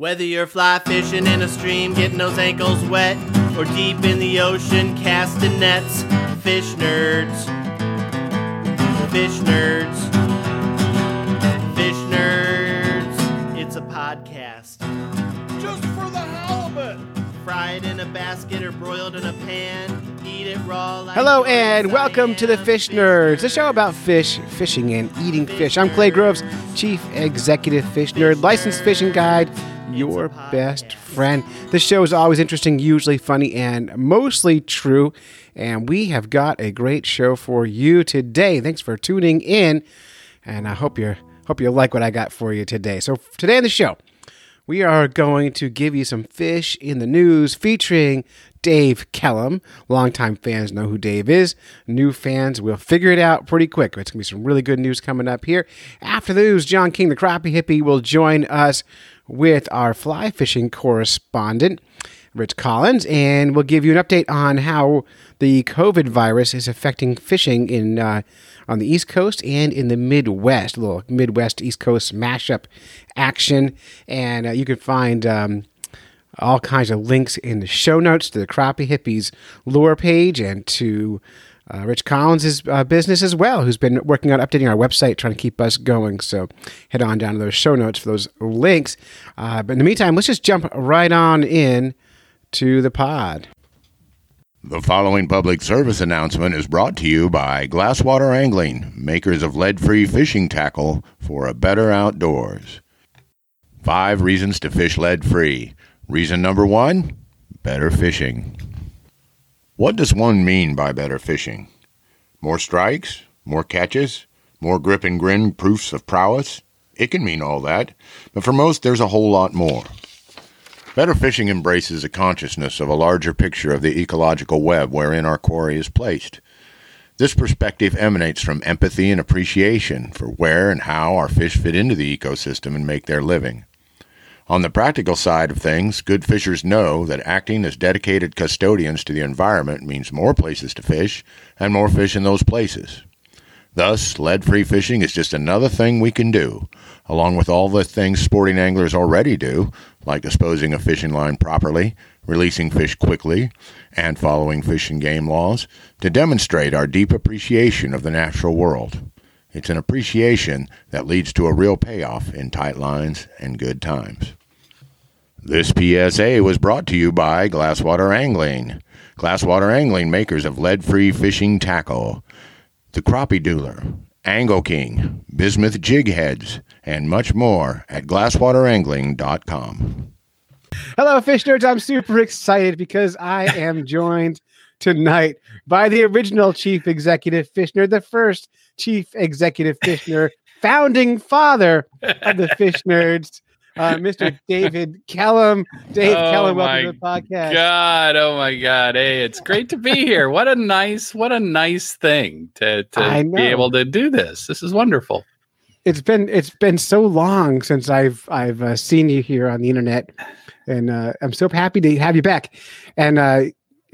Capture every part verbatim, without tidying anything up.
Whether you're fly fishing in a stream, getting those ankles wet, or deep in the ocean casting nets, fish nerds, fish nerds, fish nerds. It's a podcast. Just for the halibut. Fried in a basket or broiled in a pan. Eat it raw like Hello and welcome to the Fish Nerds, a show about fish, fishing, and eating fish. I'm Clay Groves, Chief Executive Fish Nerd, licensed fishing guide, your best friend. This show is always interesting, usually funny, and mostly true. And we have got a great show for you today. Thanks for tuning in, and I hope you hope you like what I got for you today. So today on the show, we are going to give you some fish in the news featuring Dave Kellum. Longtime fans know who Dave is. New fans will figure it out pretty quick. It's going to be some really good news coming up here. After the news, John King, the Crappie Hippie, will join us with our fly fishing correspondent, Rich Collins, and we'll give you an update on how the COVID virus is affecting fishing in uh, on the East Coast and in the Midwest. A little Midwest East Coast mashup action, and uh, you can find um, all kinds of links in the show notes to the Crappie Hippie's lure page and to uh, Rich Collins' uh, business as well, who's been working on updating our website, trying to keep us going. So head on down to those show notes for those links. Uh, but in the meantime, let's just jump right on in to the pod. The following public service announcement is brought to you by Glasswater Angling, makers of lead-free fishing tackle for a better outdoors. Five reasons to fish lead-free. Reason number one, better fishing. What does one mean by better fishing? More strikes? More catches? More grip and grin proofs of prowess? It can mean all that, but for most there's a whole lot more. Better fishing embraces a consciousness of a larger picture of the ecological web wherein our quarry is placed. This perspective emanates from empathy and appreciation for where and how our fish fit into the ecosystem and make their living. On the practical side of things, good fishers know that acting as dedicated custodians to the environment means more places to fish and more fish in those places. Thus, lead-free fishing is just another thing we can do, along with all the things sporting anglers already do, like disposing of fishing line properly, releasing fish quickly, and following fish and game laws, to demonstrate our deep appreciation of the natural world. It's an appreciation that leads to a real payoff in tight lines and good times. This P S A was brought to you by Glasswater Angling. Glasswater Angling, makers of lead-free fishing tackle, the Crappie Doodler, Angle King, Bismuth Jig Heads, and much more at glasswater angling dot com. Hello, Fish Nerds. I'm super excited because I am joined tonight by the original Chief Executive Fish Nerd, the first Chief Executive Fish Nerd, founding father of the Fish Nerds, uh, Mister David Kellum. Dave oh Kellum, welcome to the podcast. God, oh my God! Hey, it's great to be here. What a nice, what a nice thing to to be able to do this. This is wonderful. It's been it's been so long since I've I've uh, seen you here on the internet, and uh, I'm so happy to have you back, and uh,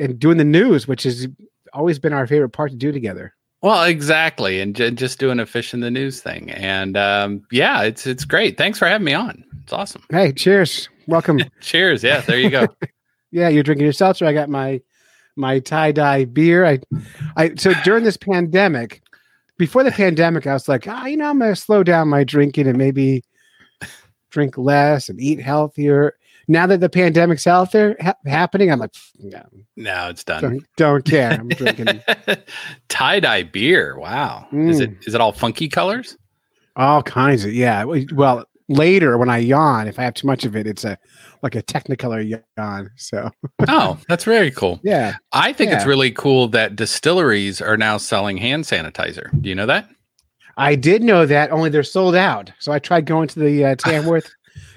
and doing the news, which has always been our favorite part to do together. Well, exactly, and j- just doing a fish in the news thing, and um, yeah, it's it's great. Thanks for having me on. It's awesome. Hey, cheers. Welcome. Cheers. Yeah, there you go. Yeah, you're drinking your seltzer. I got my my tie-dye beer. I, I so during this pandemic, before the pandemic, I was like, ah, oh, you know, I'm going to slow down my drinking and maybe drink less and eat healthier. Now that the pandemic's out there ha- happening, I'm like, no, no, it's done. Don't, don't care. I'm drinking tie-dye beer. Wow. Mm. Is it, is it all funky colors? All kinds of, yeah. Well, later, when I yawn, if I have too much of it, it's a like a Technicolor yawn. So, oh, that's very cool. Yeah, I think yeah. It's really cool that distilleries are now selling hand sanitizer. Do you know that? I did know that. Only they're sold out. So I tried going to the uh, Tamworth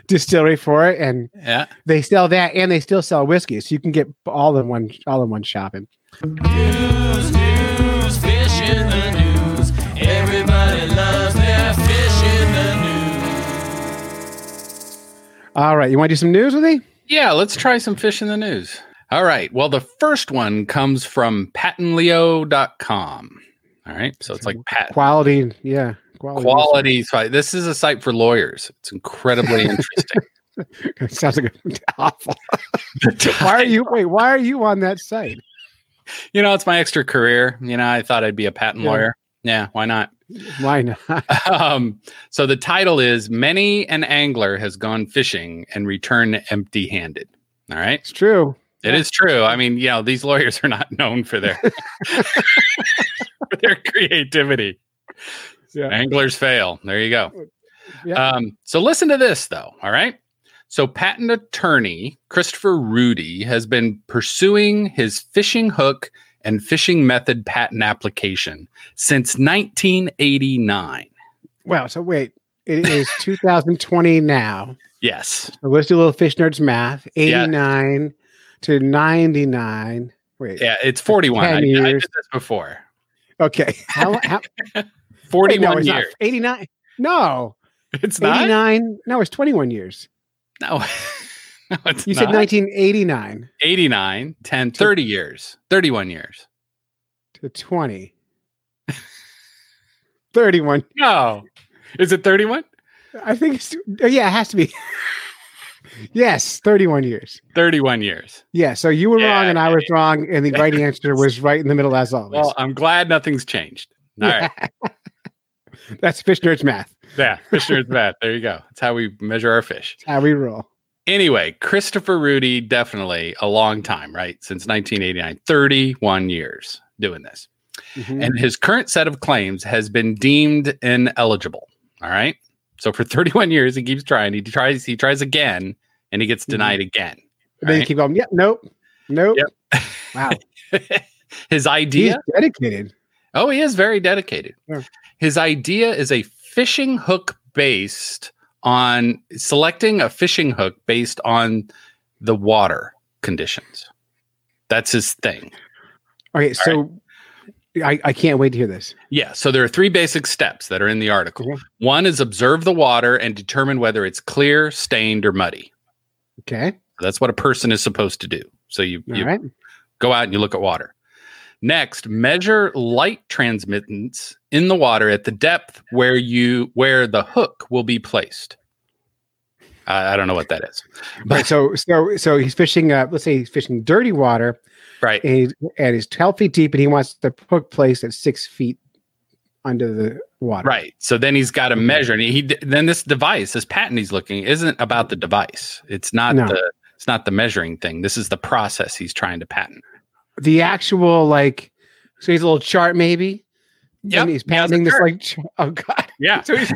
distillery for it, and yeah, they sell that, and they still sell whiskey, so you can get all in one all in one shopping. News, news, fish in the news. Everybody loves their fish in the news. All right. You want to do some news with me? Yeah, let's try some fish in the news. All right. Well, the first one comes from patent lyo dot com. All right. So it's like patent. Quality. Yeah. Quality. Quality. So this is a site for lawyers. It's incredibly interesting. It sounds like awful. Why are you wait? Why are you on that site? You know, it's my extra career. You know, I thought I'd be a patent yeah. lawyer. Yeah, why not? Why not? um, so the title is "Many an Angler Has Gone Fishing and Returned Empty-Handed." All right, it's true. It is true. I mean, you know, these lawyers are not known for their for their creativity. Yeah. Anglers fail. There you go. Yeah. Um, so listen to this, though. All right. So patent attorney Christopher Rudy has been pursuing his fishing hook and fishing method patent application since nineteen eighty-nine. Wow. So wait, it is two thousand twenty now. Yes. So let's do a little fish nerds math. eighty-nine yeah. to ninety-nine. Wait. Yeah, it's forty-one. I, I did this before. Okay. How, how, forty-one wait, no, years. eighty-nine. No. It's not? eighty-nine. No, it's twenty-one years. No. No, it's you not. Said nineteen eighty-nine. eighty-nine, ten, to, thirty years. thirty-one years. To twenty. thirty-one. No. Is it thirty-one? I think it's, yeah, it has to be. Yes, thirty-one years. thirty-one years. Yeah, so you were yeah, wrong and I was yeah. wrong, and the right answer was right in the middle as always. Well, I'm glad nothing's changed. All yeah. right. That's fish nerds math. Yeah, fish nerds math. There you go. That's how we measure our fish. That's how we roll. Anyway, Christopher Rudy, definitely a long time, right? Since nineteen eighty-nine, thirty-one years doing this. Mm-hmm. And his current set of claims has been deemed ineligible. All right. So for thirty-one years, he keeps trying. He tries, he tries again, and he gets denied mm-hmm. again. And then right? you keep going, yep, nope, nope. Yep. Wow. His idea. He's dedicated. Oh, he is very dedicated. Yeah. His idea is a fishing hook based on selecting a fishing hook based on the water conditions. That's his thing. Okay, all so right. I, I can't wait to hear this. Yeah, so there are three basic steps that are in the article. Okay. One is observe the water and determine whether it's clear, stained, or muddy. Okay. That's what a person is supposed to do. So you, you right. go out and you look at water. Next, measure light transmittance in the water at the depth where you where the hook will be placed. I, I don't know what that is. But right, so so so he's fishing. Uh, let's say he's fishing dirty water, right? And he's, and he's twelve feet deep, and he wants the hook placed at six feet under the water, right? So then he's got to okay. measure, and he then this device, this patent he's looking isn't about the device. It's not no. the it's not the measuring thing. This is the process he's trying to patent. The actual, like, so he's a little chart, maybe. Yeah. And he's patenting he this, like, oh, God. Yeah. So he's,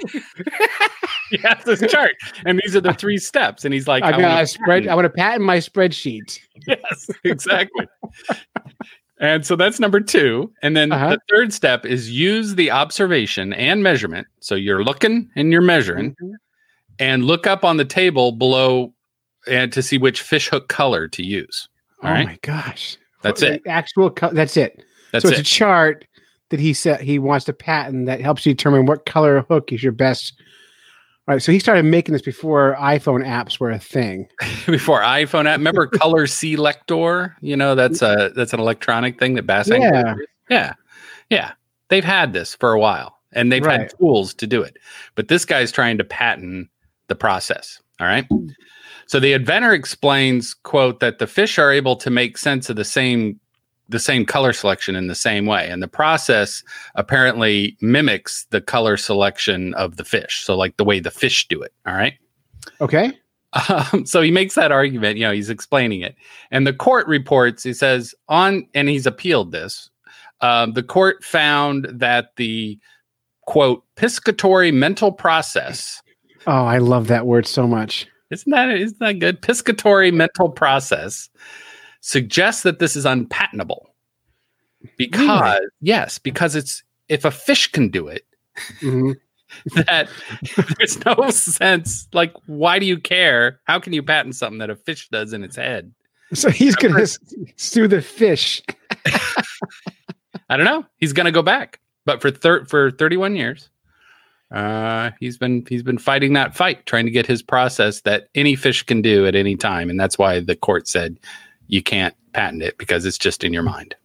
he has this chart. And these are the three steps. And he's like, I, I, want, to spread, I want to patent my spreadsheet. Yes, exactly. And so that's number two. And then uh-huh. the third step is use the observation and measurement. So you're looking and you're measuring mm-hmm. and look up on the table below and to see which fish hook color to use. All oh, right? my gosh. That's it. Actual. Co- that's it. That's so it's it. a chart that he said he wants to patent that helps you determine what color hook is your best. All right. So he started making this before iPhone apps were a thing. Before iPhone app, remember color selector? You know, that's a that's an electronic thing that bass anglers. Yeah. yeah, yeah. They've had this for a while, and they've right. had tools to do it. But this guy's trying to patent the process. All right. So the inventor explains, quote, that the fish are able to make sense of the same the same color selection in the same way. And the process apparently mimics the color selection of the fish. So like the way the fish do it. All right. OK. Um, so he makes that argument. You know, he's explaining it. And the court reports, he says on and he's appealed this. Uh, the court found that the, quote, piscatory mental process. Oh, I love that word so much. Isn't that, isn't that good? Piscatory mental process suggests that this is unpatentable because, really? yes, because it's if a fish can do it, mm-hmm. that there's no sense. Like, why do you care? How can you patent something that a fish does in its head? So he's going to sue the fish. I don't know. He's going to go back, but for thir- for thirty-one years. Uh, he's been he's been fighting that fight, trying to get his process that any fish can do at any time, and that's why the court said you can't patent it because it's just in your mind.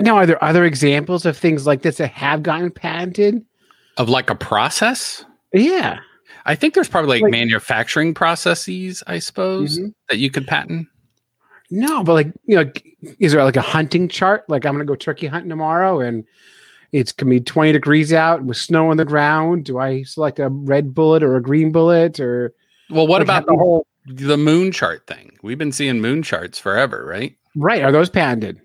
Now, are there other examples of things like this that have gotten patented? Of like a process? Yeah, I think there's probably like, like manufacturing processes, I suppose, mm-hmm. that you could patent. No, but like, you know, is there like a hunting chart? Like, I'm going to go turkey hunting tomorrow and it's going to be twenty degrees out with snow on the ground. Do I select a red bullet or a green bullet? Or well, what like about the whole the moon chart thing? We've been seeing moon charts forever, right? Right. Are those patented?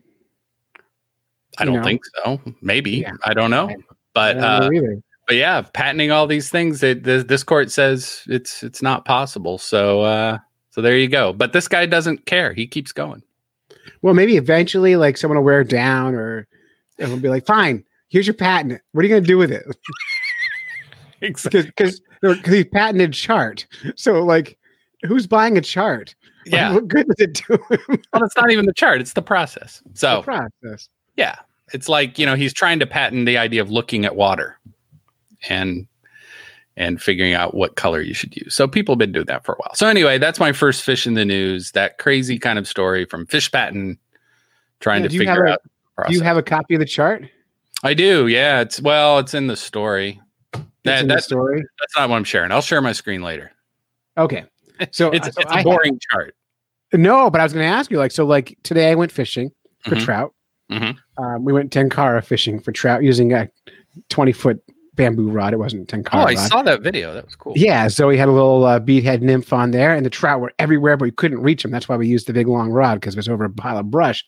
I you don't know? think so. Maybe. Yeah. I don't know. But, I don't know uh, but yeah, patenting all these things that this court says it's, it's not possible. So, uh, So there you go. But this guy doesn't care. He keeps going. Well, maybe eventually like someone will wear it down or it'll be like, fine, here's your patent. What are you going to do with it? Exactly. Because he patented chart. So like, who's buying a chart? Yeah. Like, what good does it do? Well, it's not even the chart. It's the process. So the process. Yeah. It's like, you know, he's trying to patent the idea of looking at water and and figuring out what color you should use. So people have been doing that for a while. So anyway, that's my first fish in the news, that crazy kind of story from Fish Patent, trying yeah, to figure out. A, do you have a copy of the chart? I do. Yeah. It's well, it's in the story. It's that, in that's, the story. That's not what I'm sharing. I'll share my screen later. Okay. So it's, so it's a boring have, chart. No, but I was going to ask you like, so like today I went fishing for mm-hmm. trout. Mm-hmm. Um, we went Tenkara fishing for trout using a twenty foot bamboo rod. It wasn't Tenkara. Oh, I rod. saw that video. That was cool. Yeah, so we had a little uh, beadhead nymph on there, and the trout were everywhere, but we couldn't reach them. That's why we used the big long rod, because it was over a pile of brush.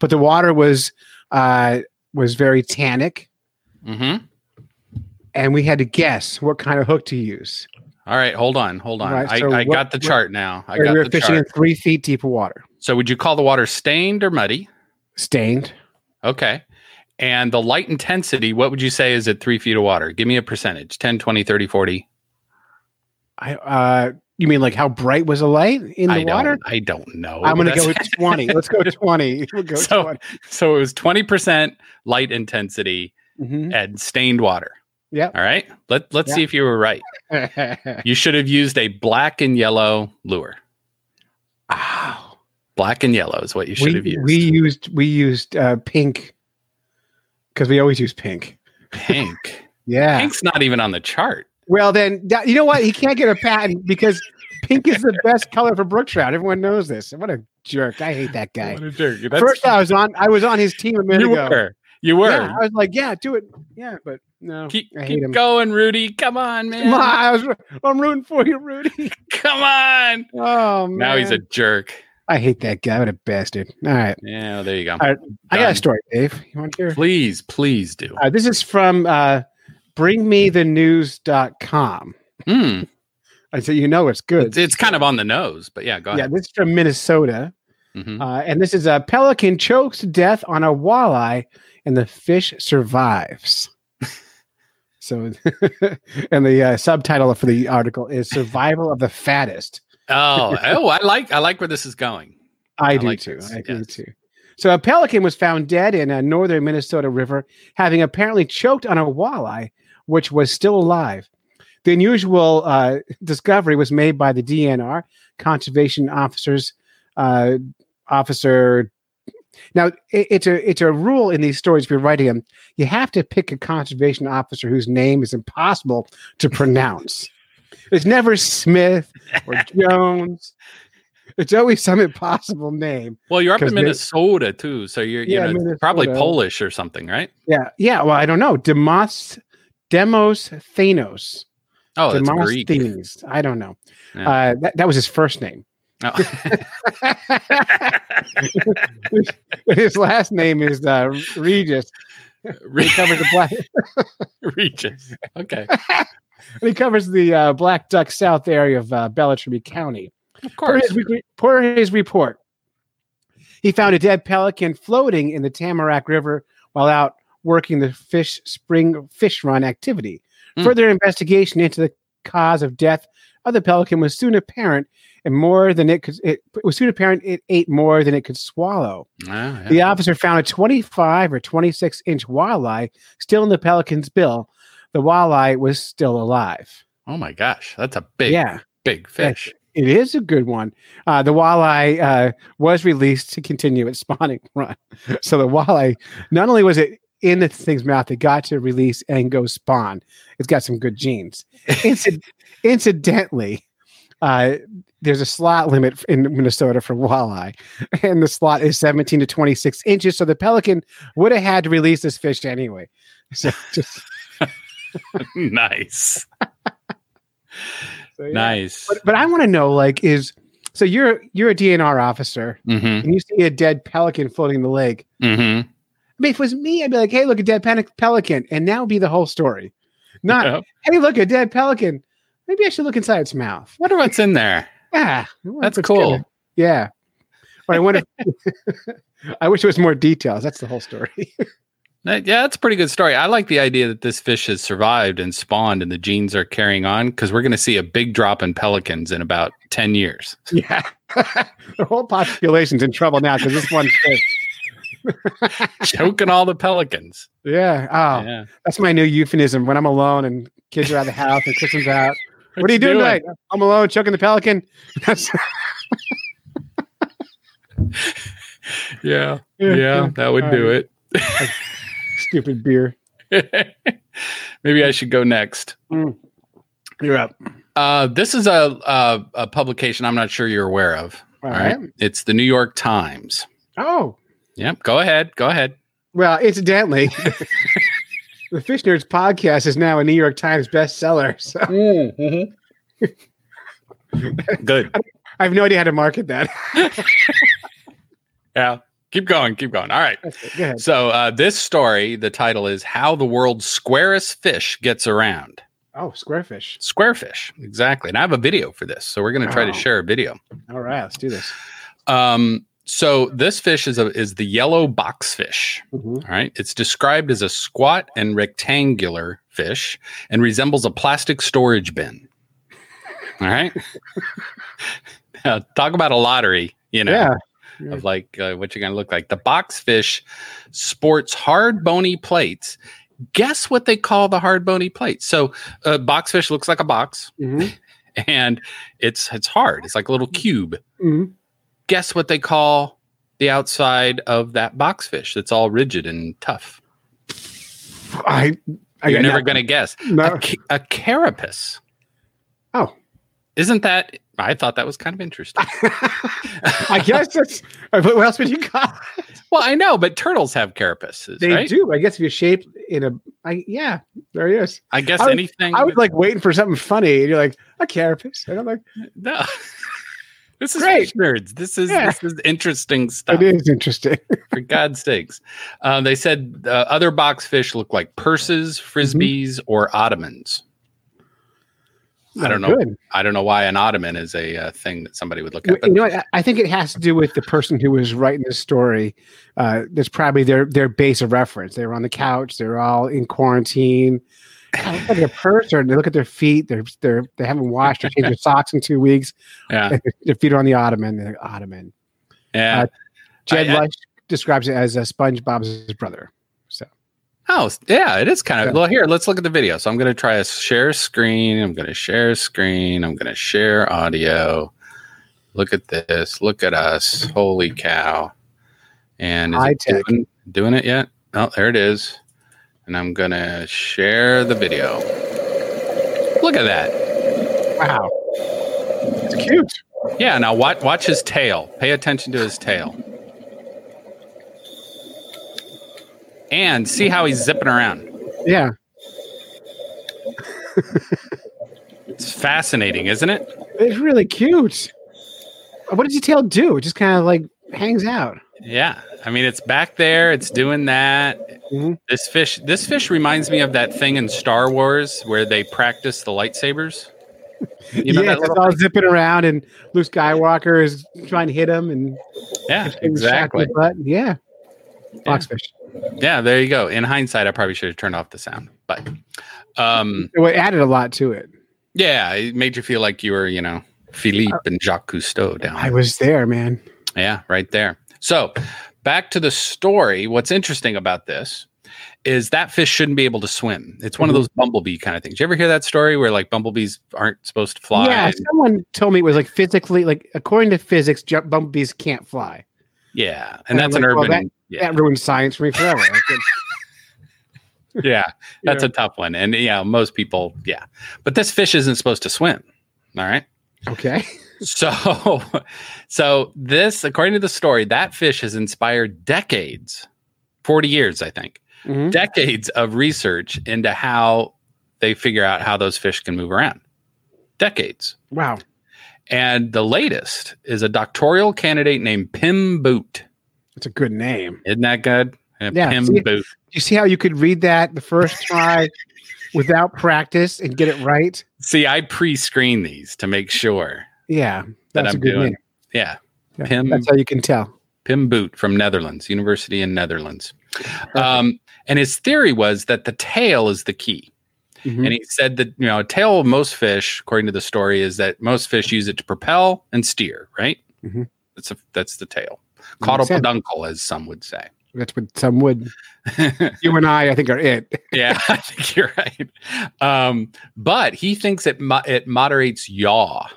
But the water was uh, was very tannic, mm-hmm. and we had to guess what kind of hook to use. All right, hold on, hold on. Right, so I, I what, got the chart now. I got we were the fishing chart. in three feet deep of water. So would you call the water stained or muddy? Stained. Okay. And the light intensity, what would you say is at three feet of water? Give me a percentage. ten, twenty, thirty, forty I, uh, you mean like how bright was the light in the I water? I don't know. I'm going to go with twenty. Let's go twenty. We'll go so, twenty. So it was twenty percent light intensity mm-hmm. and stained water. Yeah. All right. Let, let's yep. see if you were right. You should have used a black and yellow lure. Oh. Black and yellow is what you should we, have used. We used, we used uh, pink. Because we always use pink. Pink? Yeah. Pink's not even on the chart. Well, then, you know what? He can't get a patent because pink is the best color for brook trout. Everyone knows this. What a jerk. I hate that guy. What a jerk. That's First, I was on I was on his team a minute you ago. Were. You were. Yeah, I was like, yeah, do it. Yeah, but no. Keep, I hate keep him. going, Rudy. Come on, man. Come on, I was, I'm rooting for you, Rudy. Come on. Oh, man. Now he's a jerk. I hate that guy. What a bastard. All right. Yeah, well, there you go. All right. I got a story, Dave. You want to hear? Please, please do. Uh, this is from uh, bring me the news dot com. Mm. I say, you know, it's good. It's, it's kind of on the nose, but yeah, go ahead. Yeah, this is from Minnesota. Mm-hmm. Uh, and this is a pelican chokes to death on a walleye and the fish survives. So, and the uh, subtitle for the article is Survival of the Fattest. oh, oh, I like I like where this is going. I, I do like too. This. I yes. do too. So a pelican was found dead in a northern Minnesota river, having apparently choked on a walleye, which was still alive. The unusual uh, discovery was made by the D N R conservation officers uh, officer. Now it, it's a it's a rule in these stories. If you're writing them, you have to pick a conservation officer whose name is impossible to pronounce. It's never Smith or Jones. It's always some impossible name. Well, you're up in Minnesota, too. So you're you yeah, know, Minnesota. Probably Polish or something, right? Yeah. Yeah. Well, I don't know. Demos, Demosthenes. Oh, that's Greek. Demosthenes. I don't know. Yeah. Uh, that, that was his first name. Oh. His last name is uh, Regis. He covers the black. Regis. Okay. And he covers the uh, Black Duck South area of uh, Beltrami County. Of course. Per his, re- per his report, he found a dead pelican floating in the Tamarack River while out working the fish spring fish run activity. Mm. Further investigation into the cause of death of the pelican was soon apparent, and more than it could, it, it was soon apparent it ate more than it could swallow. Oh, yeah. The officer found a twenty-five or twenty-six inch walleye still in the pelican's bill. The walleye was still alive. Oh my gosh, that's a big, yeah, big fish. It is a good one. Uh, the walleye uh, was released to continue its spawning run. So the walleye, not only was it in the thing's mouth, it got to release and go spawn. It's got some good genes. Incid- incidentally, uh, there's a slot limit in Minnesota for walleye, and the slot is seventeen to twenty-six inches. So the pelican would have had to release this fish anyway. So just nice. So, yeah. Nice. But, but I want to know, like, is so you're you're a D N R officer, mm-hmm. and you see a dead pelican floating in the lake. Mm-hmm. I mean, if it was me, I'd be like, hey, look, a dead pelican. And that would be the whole story. Not, yep. hey, look, a dead pelican. Maybe I should look inside its mouth. Wonder what's in there. Yeah. That's cool. Gonna, yeah. But I wonder. I wish there was more details. That's the whole story. Yeah, that's a pretty good story. I like the idea that this fish has survived and spawned and the genes are carrying on, because we're going to see a big drop in pelicans in about ten years. Yeah. The whole population's in trouble now because this one fish. Choking all the pelicans. Yeah. Oh, yeah. That's my new euphemism. When I'm alone and kids are out of the house and Kristen's out. What, what are you doing, doing tonight? I'm alone, choking the pelican. That's yeah. yeah. Yeah. That would all do right. it. Stupid beer. Maybe I should go next. Mm. You're up. Uh, this is a, a, a publication I'm not sure you're aware of. All, all right. right. It's the New York Times. Oh, Yep, go ahead. Go ahead. Well, incidentally, the Fish Nerds podcast is now a New York Times bestseller. So. Mm-hmm. Good. I have no idea how to market that. Yeah, keep going. Keep going. All right. Okay, go ahead. So uh, this story, the title is How the World's Squarest Fish Gets Around. Oh, squarefish. Squarefish. Exactly. And I have a video for this. So we're going to try oh. to share a video. All right. Let's do this. Um. So this fish is a, is the yellow boxfish, mm-hmm. all right? It's described as a squat and rectangular fish and resembles a plastic storage bin, all right? Now, talk about a lottery, you know, yeah. Yeah. of like uh, what you're going to look like. The boxfish sports hard, bony plates. Guess what they call the hard, bony plates? So a uh, boxfish looks like a box, mm-hmm. and it's it's hard. It's like a little cube. Mm-hmm. Guess what they call the outside of that boxfish that's all rigid and tough? I, I You're never going to guess. No. A, a carapace. Oh. Isn't that? I thought that was kind of interesting. I guess that's. What else would you call it? Well, I know, but turtles have carapaces. They right? do. I guess if you shape in a. I, yeah, there it is. I guess I was, anything. I was with, like waiting for something funny. And you're like, a carapace. And I'm like, no. This is Fish Nerds. This is yeah. this is interesting stuff. It is interesting. For God's sakes. Uh, they said uh, other boxfish look like purses, frisbees, mm-hmm. or ottomans. I don't know. Good. I don't know why an ottoman is a uh, thing that somebody would look at. But you know what? I think it has to do with the person who was writing this story. Uh, that's probably their, their base of reference. They were on the couch. They're all in quarantine. I look at their purse, or they look at their feet. They're they're they haven't washed or changed their socks in two weeks. Yeah, their feet are on the ottoman. They're like, ottoman. Yeah, uh, Jed I, Lush I, describes it as a SpongeBob's brother. So, oh yeah, it is kind of. So, well, here, let's look at the video. So I'm going to try a share screen. I'm going to share screen. I'm going to share audio. Look at this. Look at us. Holy cow! And is it doing, doing it yet? Oh, there it is. And I'm going to share the video. Look at that. Wow. It's cute. Yeah, now watch, watch his tail. Pay attention to his tail. And see how he's zipping around. Yeah. It's fascinating, isn't it? It's really cute. What does your tail do? It just kind of like hangs out. Yeah. I mean, it's back there. It's doing that. Mm-hmm. This fish, this fish reminds me of that thing in Star Wars where they practice the lightsabers. You know, yeah, that it's all thing? Zipping around, and Luke Skywalker is trying to hit him, and yeah, exactly. Yeah, boxfish. Yeah. yeah, there you go. In hindsight, I probably should have turned off the sound, but um, it added a lot to it. Yeah, it made you feel like you were, you know, Philippe uh, and Jacques Cousteau down. I was there, man. Yeah, right there. So. Back to the story, what's interesting about this is that fish shouldn't be able to swim. It's one mm-hmm. of those bumblebee kind of things. You ever hear that story where like bumblebees aren't supposed to fly? Yeah, and someone told me it was like physically, like according to physics, jump, bumblebees can't fly. Yeah, and, and that's like, an urban... Well, that, yeah. that ruins science for me forever. Yeah, that's yeah. a tough one. And yeah, most people, yeah. But this fish isn't supposed to swim. All right. Okay. so, so this, according to the story, that fish has inspired decades, forty years, I think, mm-hmm. decades of research into how they figure out how those fish can move around. Decades. Wow. And the latest is a doctoral candidate named Pim Boot. That's a good name. Isn't that good? Uh, yeah, Pim see, Boot. You see how you could read that the first try without practice and get it right? See, I pre-screen these to make sure. Yeah. That's that I'm a good doing. Name. Yeah. yeah Pim, that's how you can tell. Pim Boot from Netherlands, University in Netherlands. Um, and his theory was that the tail is the key. Mm-hmm. And he said that, you know, a tail of most fish, according to the story, is that most fish use it to propel and steer, right? Mm-hmm. That's a, that's the tail. Caudal peduncle, as some would say. That's what some would. You and I, I think, are it. Yeah, I think you're right. Um, but he thinks it mo- it moderates yaw.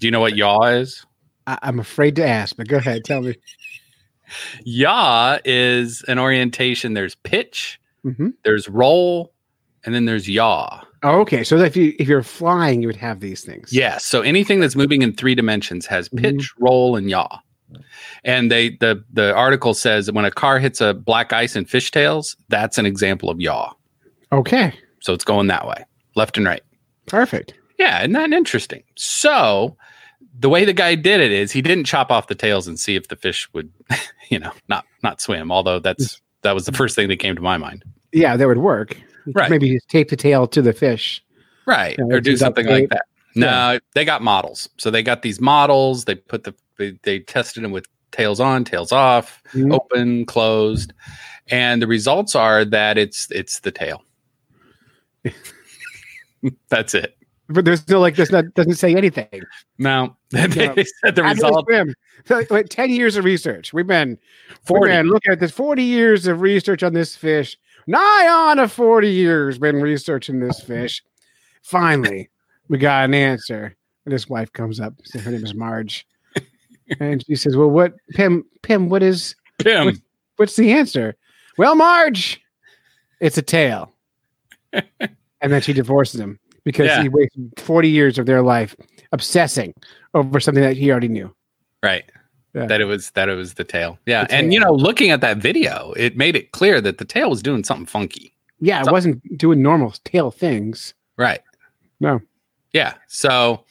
Do you know what yaw is? I- I'm afraid to ask, but go ahead, tell me. Yaw is an orientation. There's pitch, mm-hmm. there's roll, and then there's yaw. Oh, okay. So if you if you're flying, you would have these things. Yes. Yeah, so anything that's moving in three dimensions has pitch, mm-hmm. roll, and yaw. And they the the article says that when a car hits a black ice and fishtails, that's an example of yaw. Okay. So it's going that way, left and right. Perfect. Yeah, isn't that interesting? So the way the guy did it is he didn't chop off the tails and see if the fish would, you know, not not swim. Although that's that was the first thing that came to my mind. Yeah, that would work. Right. Maybe just tape the tail to the fish. Right. You know, or do something like that. No, yeah. They got models. So they got these models. They put the They, they tested them with tails on, tails off, mm-hmm. open, closed, and the results are that it's it's the tail. That's it. But there's still like this. That doesn't say anything. No, they no. said the result. So, like, Ten years of research. We've been forty. We've been looking at this. Forty years of research on this fish. Nigh on a forty years been researching this fish. Finally, we got an answer. And his wife comes up. Her name is Marge. And she says, well, what, Pim, Pim, what is, Pim? What, what's the answer? Well, Marge, it's a tail. And then she divorces him because yeah. he wasted forty years of their life obsessing over something that he already knew. Right. Yeah. That it was, that it was the tail. Yeah. The tail. And, you know, looking at that video, it made it clear that the tail was doing something funky. Yeah. Something. It wasn't doing normal tail things. Right. No. Yeah. So...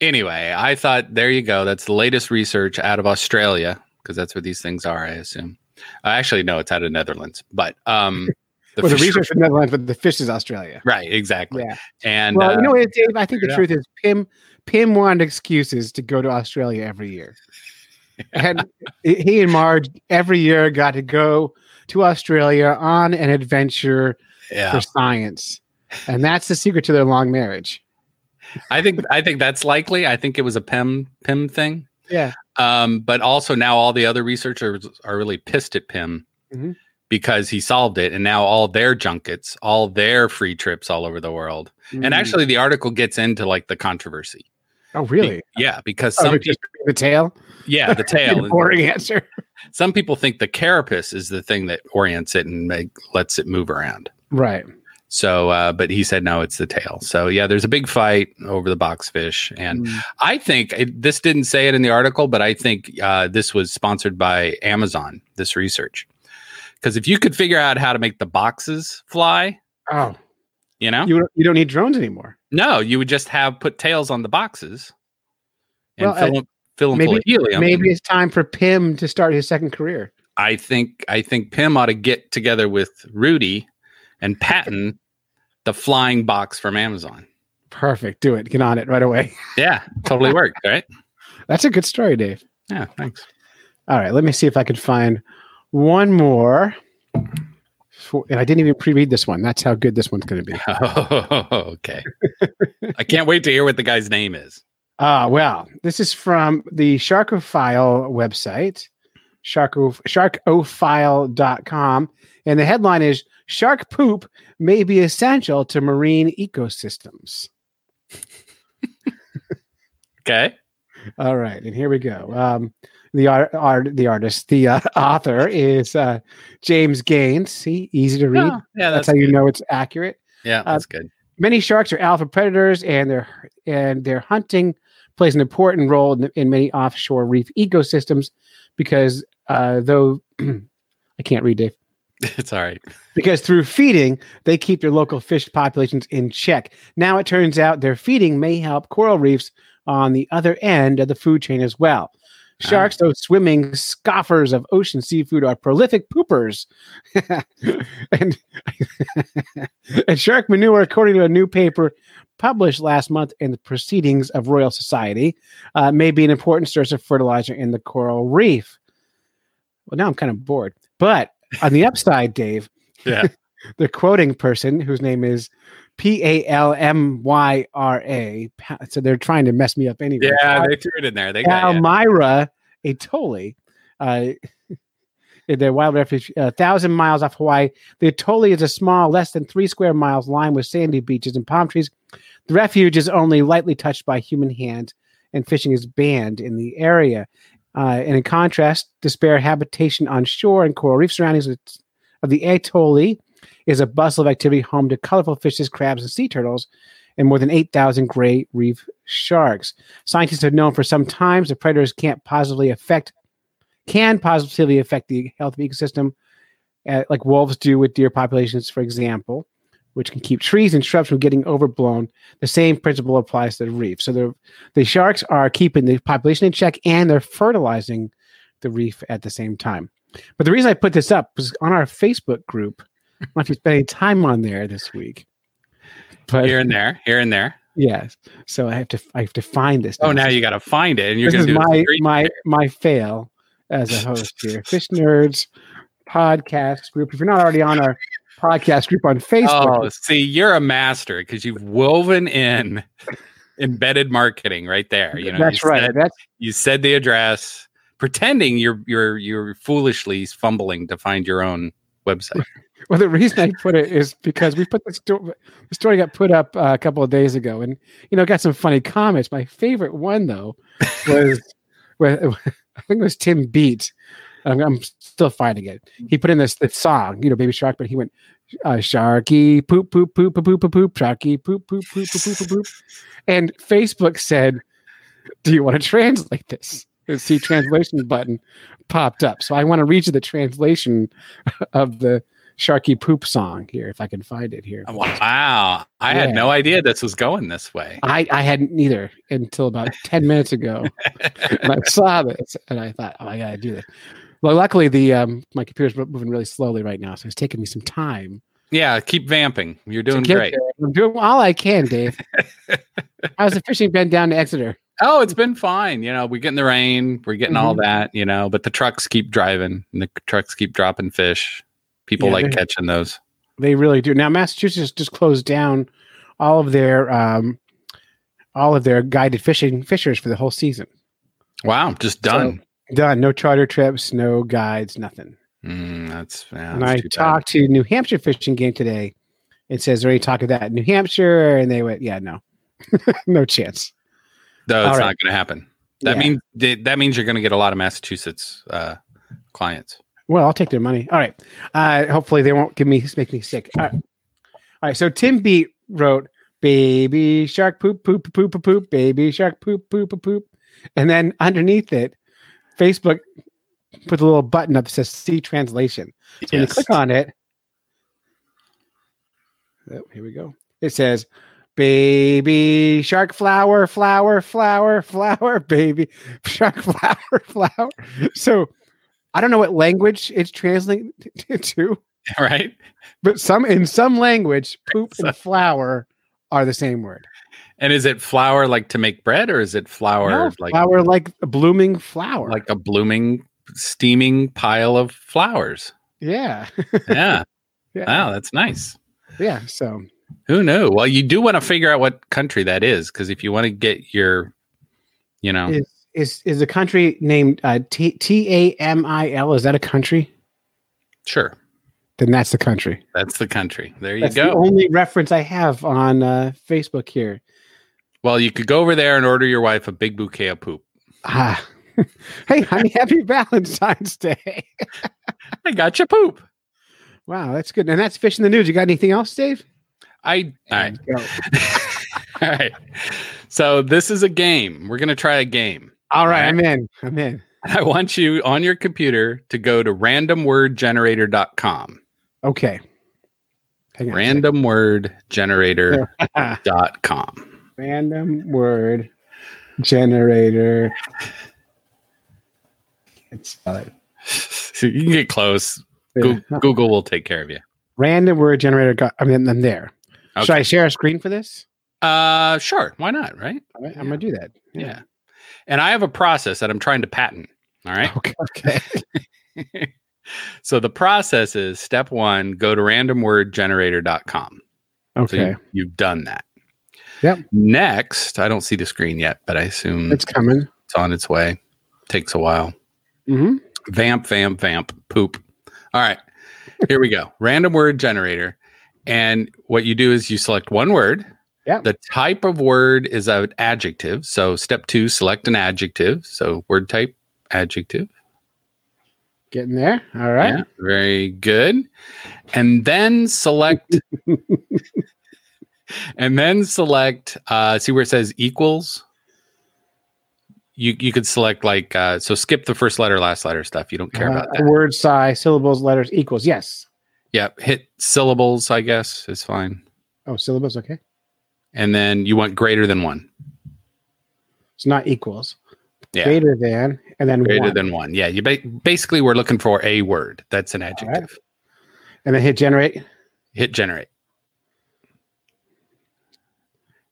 Anyway, I thought, there you go. That's the latest research out of Australia, because that's where these things are, I assume. Uh, actually, no, it's out of Netherlands. But um, the, well, the research from Netherlands, but the fish is Australia. Right, exactly. Yeah. And well, uh, you know what, Dave, I think the truth is Pim Pim wanted excuses to go to Australia every year. And he and Marge every year got to go to Australia on an adventure yeah. for science. And that's the secret to their long marriage. I think I think that's likely. I think it was a Pim Pim thing. Yeah. Um, but also now all the other researchers are really pissed at Pim mm-hmm. because he solved it. And now all their junkets, all their free trips all over the world. Mm-hmm. And actually the article gets into like the controversy. Oh, really? Yeah, because some oh, people... The tail? Yeah, the tail. Boring answer. Some people think the carapace is the thing that orients it and make, lets it move around. Right. So, uh, but he said, no, it's the tail. So yeah, there's a big fight over the boxfish. And mm. I think it, this didn't say it in the article, but I think uh, this was sponsored by Amazon, this research. Because if you could figure out how to make the boxes fly, oh, you know, you, you don't need drones anymore. No, you would just have put tails on the boxes and well, fill, uh, fill them maybe, full of helium. Maybe it's time for Pim to start his second career. I think, I think Pim ought to get together with Rudy and patent the flying box from Amazon. Perfect. Do it. Get on it right away. Yeah, totally worked, right? That's a good story, Dave. Yeah, thanks. All right, let me see if I can find one more. For, and I didn't even pre-read this one. That's how good this one's going to be. Oh, okay. I can't wait to hear what the guy's name is. Uh, well, this is from the Sharkophile website, Sharko, sharkophile dot com. And the headline is, Shark poop may be essential to marine ecosystems. Okay. All right, and here we go. Um, the art, art, the artist, the uh, author is uh, James Gaines. See, easy to read. Oh, yeah, that's, that's how good. You know it's accurate. Yeah, that's uh, good. Many sharks are alpha predators, and their and their hunting plays an important role in, in many offshore reef ecosystems. Because uh, though I can't read, Dave. It's all right. Because through feeding, they keep their local fish populations in check. Now it turns out their feeding may help coral reefs on the other end of the food chain as well. Sharks, ah. those swimming scoffers of ocean seafood, are prolific poopers. and, and shark manure, according to a new paper published last month in the Proceedings of Royal Society, uh, may be an important source of fertilizer in the coral reef. Well, now I'm kind of bored. But on the upside, Dave, yeah. the quoting person, whose name is P A L M Y R A, so they're trying to mess me up anyway. Yeah, they threw it in there. They Palmyra Atoll, uh, their wild refuge, a uh, thousand miles off Hawaii. The Atoll is a small, less than three square miles, lined with sandy beaches and palm trees. The refuge is only lightly touched by human hand, and fishing is banned in the area. Uh, and in contrast, the spare habitation on shore and coral reef surroundings of the atoll is a bustle of activity, home to colorful fishes, crabs, and sea turtles, and more than eight thousand gray reef sharks. Scientists have known for some time the predators can't positively affect, can positively affect the health of the ecosystem, uh, like wolves do with deer populations, for example, which can keep trees and shrubs from getting overblown. The same principle applies to the reef. So the the sharks are keeping the population in check, and they're fertilizing the reef at the same time. But the reason I put this up was on our Facebook group. I don't know if you spent any time on there this week. But, here and there, here and there. Yes. So I have to I have to find this. Oh, now, now you got to find it, and you're going to do my my here. my fail as a host here. Fish Nerds podcast group. If you're not already on our podcast group on Facebook. Oh, see, you're a master because you've woven in embedded marketing right there. You know, that's you right. Said, that's you said the address, pretending you're you're you're foolishly fumbling to find your own website. Well, the reason I put it is because we put the story. The story got put up uh, a couple of days ago, and you know, got some funny comments. My favorite one though was, was I think it was Tim Beat. I'm, I'm still finding it. He put in this, this song, you know, Baby Shark, but he went, uh, Sharky, poop, poop, poop, poop, poop, poop, poop, Sharky, poop, poop, poop, poop, poop, poop. And Facebook said, do you want to translate this? The see translation button popped up. So I want to read you the translation of the Sharky Poop song here, if I can find it here. Wow. I yeah. had no idea this was going this way. I, I hadn't either until about ten minutes ago. And I saw this and I thought, oh, I got to do this. Well, luckily, the um, my computer's moving really slowly right now, so it's taking me some time. Yeah, keep vamping. You're doing great. There. I'm doing all I can, Dave. How's the fishing been down to Exeter? Oh, it's been fine. You know, we're getting the rain. We're getting mm-hmm. all that, you know, but the trucks keep driving. And the trucks keep dropping fish. People yeah, like catching those. They really do. Now, Massachusetts just closed down all of their um, all of their guided fishing fishers for the whole season. Wow, just done. So, Done. No charter trips, no guides, nothing. Mm, that's, yeah, that's and I talked bad. to New Hampshire Fishing Game today. It says they're already talking about that in New Hampshire, and they went, "Yeah, no, no chance. No, it's right. not going to happen." That yeah. means that means you're going to get a lot of Massachusetts uh, clients. Well, I'll take their money. All right. Uh, hopefully, they won't give me make me sick. All right. All right. So Tim Beat wrote, "Baby shark poop poop poop poop poop. Baby shark poop poop poop poop," and then underneath it, Facebook put a little button up that says "See Translation." So yes. when you click on it, oh, here we go. It says, "Baby shark flower, flower, flower, flower, baby shark flower, flower." So I don't know what language it's translating to, right? But some in some language, poop so, and flower are the same word. And is it flower like to make bread, or is it flower no, like flower like a blooming flower, like a blooming steaming pile of flowers? Yeah, yeah, yeah. Wow, that's nice. Yeah. So who knew? Well, you do want to figure out what country that is, because if you want to get your, you know, is is, is a country named uh, T T A M I L? Is that a country? Sure. Then that's the country. That's the country. There you that's go. The only reference I have on uh, Facebook here. Well, you could go over there and order your wife a big bouquet of poop. Ah. Hey, honey, happy Valentine's Day. I got your poop. Wow, that's good. And that's Fish in the News. You got anything else, Dave? I, I All right. So this is a game. We're going to try a game. All right, All right. I'm in. I'm in. I want you on your computer to go to random word generator dot com. Okay. random word generator dot com. Random word generator. It's fine. So you can get close. Go- Google will take care of you. Random word generator. Go- I mean, I'm there. Okay. Should I share a screen for this? Uh, sure. Why not? Right. All right, I'm yeah. gonna do that. Yeah. yeah. And I have a process that I'm trying to patent. All right. Okay. okay. So the process is step one: go to random word generator dot com. Okay. So you, you've done that. Yep. Next, I don't see the screen yet, but I assume it's coming. It's on its way. Takes a while. Mm-hmm. Vamp, vamp, vamp, poop. All right, here we go. Random word generator. And what you do is you select one word. Yeah. The type of word is an adjective. So step two, select an adjective. So word type, adjective. Getting there. All right. Yeah, very good. And then select. and then select. Uh, see where it says equals. You you could select like, uh, so skip the first letter, last letter stuff. You don't care uh, about that. Word, size, syllables, letters, equals. Yes. Yeah. Hit syllables, I guess, is fine. Oh, syllables. Okay. And then you want greater than one. It's not equals. Yeah. Greater than, and then greater one. Greater than one. Yeah. You ba- Basically, we're looking for a word. That's an adjective. Right. And then hit generate. Hit generate.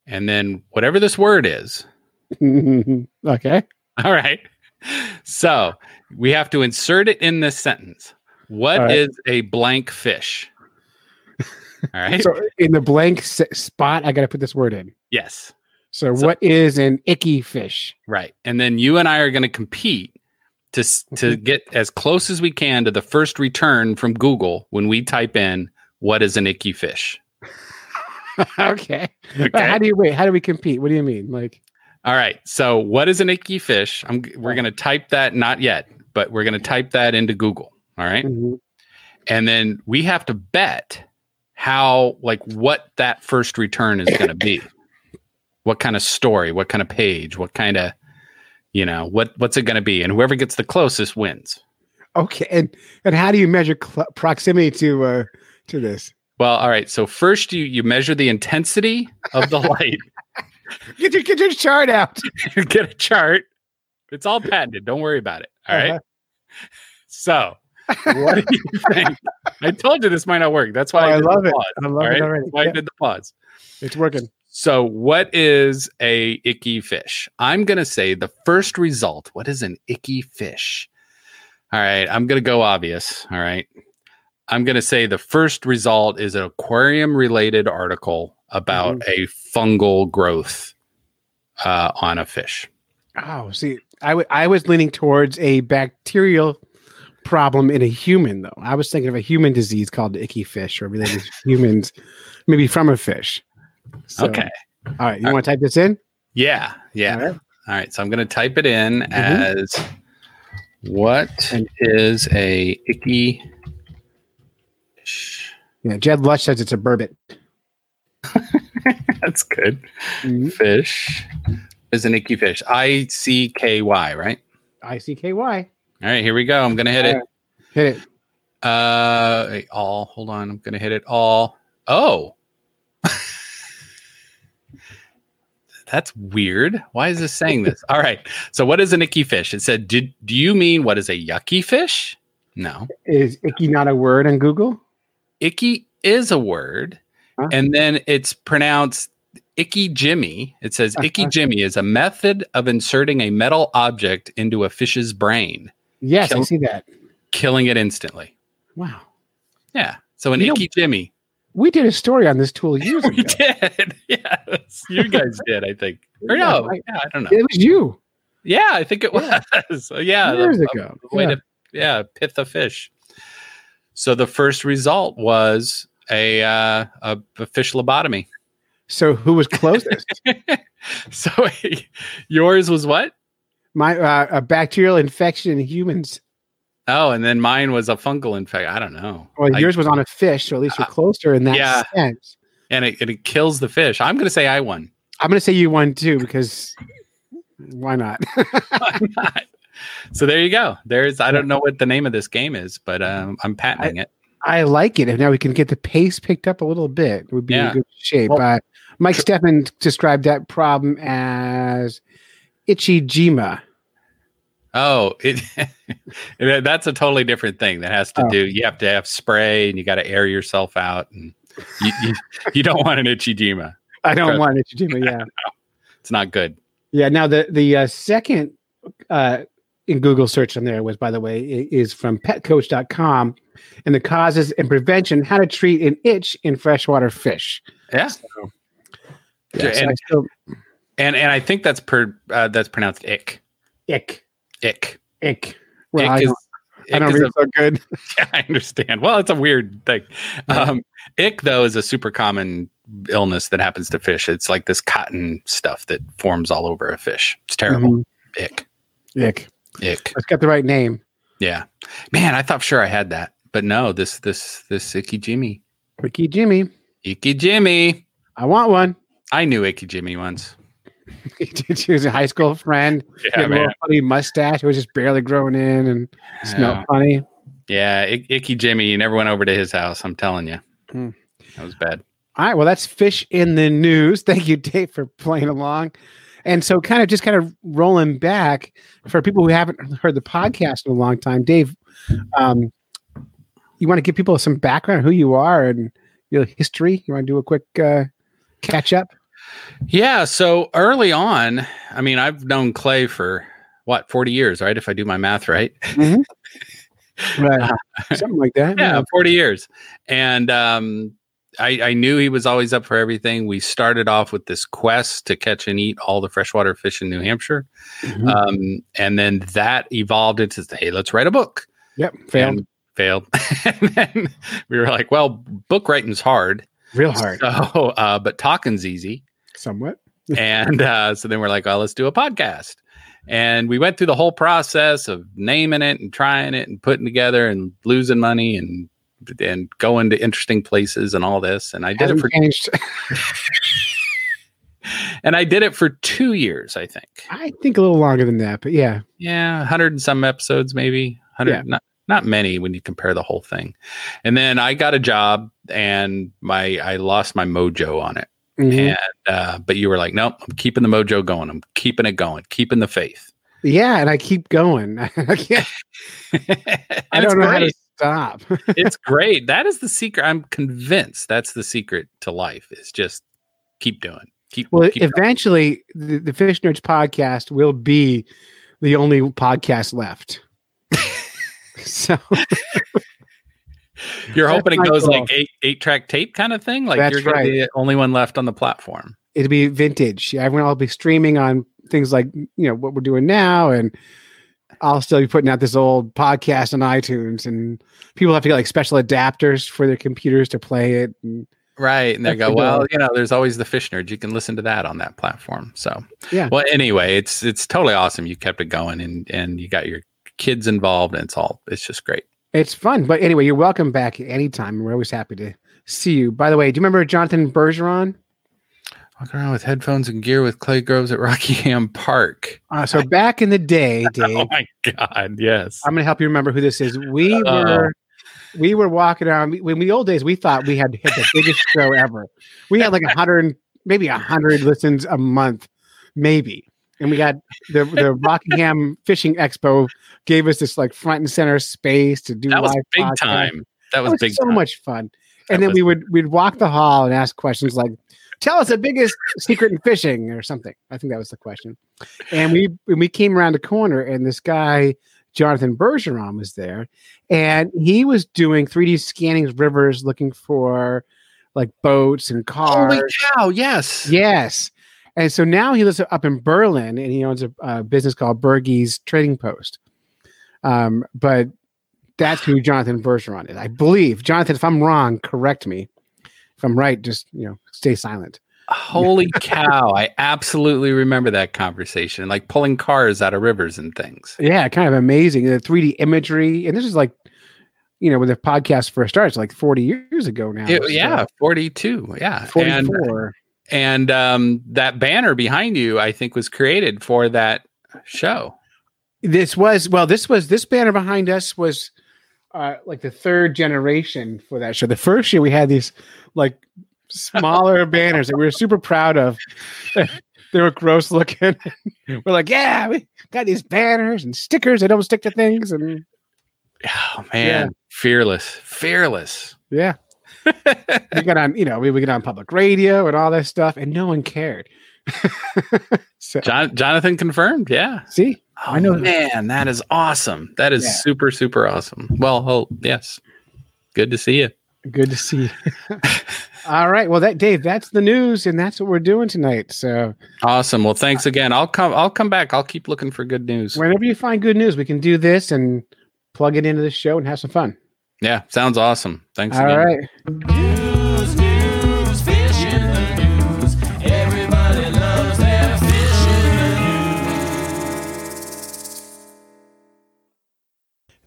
And then whatever this word is. Okay. All right. So we have to insert it in this sentence. What right. is a blank fish? All right. So in the blank s- spot, I got to put this word in. Yes. So, so what is an icky fish? Right. And then you and I are going to compete to to get as close as we can to the first return from Google when we type in what is an icky fish. okay. okay. How do you wait? How do we compete? What do you mean? Like. All right. So what is an icky fish? I'm, we're going to type that. Not yet, but we're going to type that into Google. All right. Mm-hmm. And then we have to bet how, like what that first return is going to be. What kind of story, what kind of page, what kind of, you know, what, what's it going to be? And whoever gets the closest wins. Okay. And, and how do you measure cl- proximity to, uh, to this? Well, all right. So first you, you measure the intensity of the light. Get your, get your chart out. Get a chart. It's all patented. Don't worry about it. All uh-huh. right. So, what do you think? I told you this might not work. That's why oh, I, I love the it. Pause, I love right? it already. That's why yeah. I did the pause. It's working. So, what is a icky fish? I'm going to say the first result. What is an icky fish? All right. I'm going to go obvious. All right. I'm going to say the first result is an aquarium-related article about mm-hmm. a fungal growth uh, on a fish. Oh, see, I, w- I was leaning towards a bacterial problem in a human, though. I was thinking of a human disease called the icky fish or related to humans, maybe from a fish. So, okay. All right. You want to type this in? Yeah. Yeah. All right. All right so I'm going to type it in mm-hmm. as what and, is a icky fish? Yeah. Jed Lush says it's a burbot. That's good. Mm-hmm. Fish is an icky fish. I C K Y, right? I C K Y. All right, here we go. I'm gonna hit all it. Right. Hit it. Uh, wait, all. Hold on. I'm gonna hit it all. Oh, that's weird. Why is this saying this? All right. So, what is an icky fish? It said, "Did do you mean what is a yucky fish?" No. Is icky not a word in Google? Icky is a word. Huh? And then it's pronounced Icky Jimmy. It says Icky Jimmy is a method of inserting a metal object into a fish's brain. Yes, kill- I see that. Killing it instantly. Wow. Yeah. So an you Icky know, Jimmy. We did a story on this tool years we ago. We did. Yes. You guys did, I think. Or yeah, no. I, yeah, I don't know. It was you. Yeah, I think it was. Yeah. so yeah. Years the, ago. The way yeah. to yeah, pith a fish. So the first result was A, uh, a a fish lobotomy. So who was closest? so yours was what? my uh, a bacterial infection in humans. Oh, and then mine was a fungal infection. I don't know. Well, like, yours was on a fish, so at least you're uh, closer in that yeah. sense. And it, it kills the fish. I'm going to say I won. I'm going to say you won too, because why not? Why not? So there you go. There's I don't know what the name of this game is, but um, I'm patenting I, it. I like it. If now we can get the pace picked up a little bit, it would be yeah. in good shape. Well, uh, Mike sure. Steffen described that problem as Ichijima. Oh, it, that's a totally different thing that has to oh. do. You have to have spray and you got to air yourself out. And you, you, you don't want an Ichijima. I don't want an Ichijima. Yeah. It's not good. Yeah. Now the, the uh, second uh, in Google search on there was, by the way, is from pet coach dot com and the causes and prevention, how to treat an itch in freshwater fish. Yeah. So, yeah, yeah so and, I still, and, and I think that's per, uh, that's pronounced ick. Ick. Ick. Ick. Well, ick I don't, is, I don't read so good. Yeah, I understand. Well, it's a weird thing. Yeah. Um, ick, though, is a super common illness that happens to fish. It's like this cotton stuff that forms all over a fish. It's terrible. Mm-hmm. Ick. Ick. Ick. It's got the right name. Yeah. Man, I thought sure I had that. But no, this, this, this Icky Jimmy. Icky Jimmy. Icky Jimmy. I want one. I knew Icky Jimmy once. She was a high school friend. Yeah, had a little funny mustache. It was just barely growing in and smelled yeah. funny. Yeah, I- Icky Jimmy. You never went over to his house. I'm telling you. Mm. That was bad. All right. Well, that's Fish in the News. Thank you, Dave, for playing along. And so kind of just kind of rolling back for people who haven't heard the podcast in a long time, Dave, um, you want to give people some background on who you are and your history? You want to do a quick uh, catch up? Yeah. So early on, I mean, I've known Clay for what, forty years, right? If I do my math right. Mm-hmm. Right. Something like that. Yeah, yeah. forty years. And um, I, I knew he was always up for everything. We started off with this quest to catch and eat all the freshwater fish in New Hampshire. Mm-hmm. Um, and then that evolved into, hey, let's write a book. Yep. Failed. And failed. And then we were like, well, book writing's hard. Real hard. So, uh, but talking's easy. Somewhat. And uh, so then we're like, well, let's do a podcast. And we went through the whole process of naming it and trying it and putting together and losing money and and going to interesting places and all this. And I did Hasn't it for changed. And I did it for two years, I think. I think a little longer than that, but yeah. Yeah, one hundred and some episodes maybe. one hundred yeah. not, not many when you compare the whole thing. And then I got a job and my I lost my mojo on it. Mm-hmm. And uh, but you were like, nope, I'm keeping the mojo going. I'm keeping it going, keeping the faith. Yeah, and I keep going. I can't. I don't know great. how to stop. It's great. That is the secret. I'm convinced that's the secret to life. Is just keep doing. Keep. Well, keep eventually, the, the Fish Nerds podcast will be the only podcast left. So. You're hoping it goes like eight eight track tape kind of thing? Like you're going to be the only one left on the platform. It'll be vintage. Everyone will be streaming on things like, you know, what we're doing now. And I'll still be putting out this old podcast on iTunes and people have to get like special adapters for their computers to play it. And right. And they go, well, you know, there's always the Fish Nerd. You can listen to that on that platform. So, yeah. Well, anyway, it's, it's totally awesome. You kept it going and, and you got your kids involved and it's all, it's just great. It's fun. But anyway, you're welcome back anytime. We're always happy to see you. By the way, do you remember Jonathan Bergeron? Walking around with headphones and gear with Clay Groves at Rockingham Park. Uh, so I, back in the day, Dave. Oh, my God. Yes. I'm going to help you remember who this is. We uh, were we were walking around. In the old days, we thought we had hit the biggest show ever. We had like one hundred, maybe one hundred listens a month, maybe. And we got the, the Rockingham Fishing Expo gave us this like front and center space to do that live. That was big podcast. time. That was, that was big. So time. much fun. And that then was... we would we'd walk the hall and ask questions like, "Tell us the biggest secret in fishing" or something. I think that was the question. And we we came around the corner and this guy Jonathan Bergeron was there, and he was doing three D scanning of rivers looking for like boats and cars. Holy cow! Yes. Yes. And so now he lives up in Berlin, and he owns a, a business called Berge's Trading Post. Um, but that's who Jonathan Bergeron is, I believe. Jonathan, if I'm wrong, correct me. If I'm right, just you know, stay silent. Holy cow. I absolutely remember that conversation, like pulling cars out of rivers and things. Yeah, kind of amazing. The three D imagery. And this is like, you know, when the podcast first starts, like forty years ago now. It, so. Yeah, forty-two. Yeah. forty-four. And, and um, that banner behind you, I think, was created for that show. This was, well, this was, this banner behind us was uh, like the third generation for that show. The first year we had these like smaller banners that we were super proud of. They were gross looking. We're like, yeah, we got these banners and stickers. They don't stick to things. And oh man, yeah. fearless, fearless. Yeah. We got on, you know, we, we got on public radio and all that stuff and no one cared. So, John, Jonathan confirmed. Yeah. See, oh, I know. Man, that is awesome. That is yeah. super, super awesome. Well, oh, yes. Good to see you. Good to see you. All right. Well, that Dave, that's the news and that's what we're doing tonight. So awesome. Well, thanks again. I'll come, I'll come back. I'll keep looking for good news. Whenever you find good news, we can do this and plug it into the show and have some fun. Yeah. Sounds awesome. Thanks. All again. Right. News, news, fish in the news. Everybody loves their fish in the news.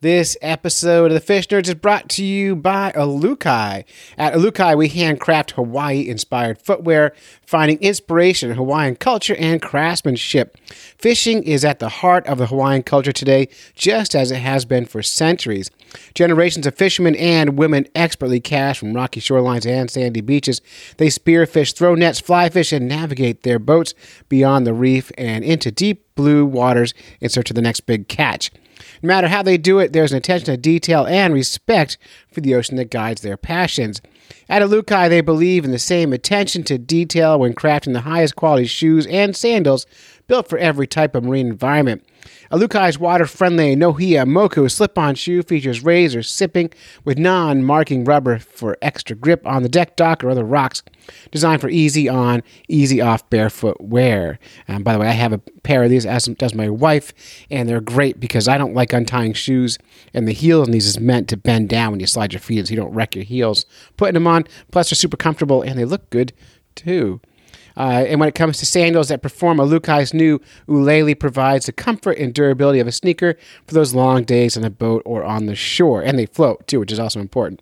This episode of the Fish Nerds is brought to you by Alukai. At Alukai, we handcraft Hawaii-inspired footwear, finding inspiration in Hawaiian culture and craftsmanship. Fishing is at the heart of the Hawaiian culture today, just as it has been for centuries. Generations of fishermen and women expertly cast from rocky shorelines and sandy beaches. They spearfish, throw nets, fly fish, and navigate their boats beyond the reef and into deep blue waters in search of the next big catch. No matter how they do it, there's an attention to detail and respect for the ocean that guides their passions. At Alukai, they believe in the same attention to detail when crafting the highest quality shoes and sandals built for every type of marine environment. Alukai's water-friendly Nohea Moku slip-on shoe features razor sipping with non-marking rubber for extra grip on the deck, dock, or other rocks, designed for easy-on, easy-off barefoot wear. Um, by the way, I have a pair of these, as does my wife, and they're great because I don't like untying shoes, and the heel in these is meant to bend down when you slide your feet so you don't wreck your heels. Putting them on, plus they're super comfortable, and they look good, too. Uh, and when it comes to sandals that perform, Alukai's new Ulele provides the comfort and durability of a sneaker for those long days on the boat or on the shore. And they float, too, which is also important.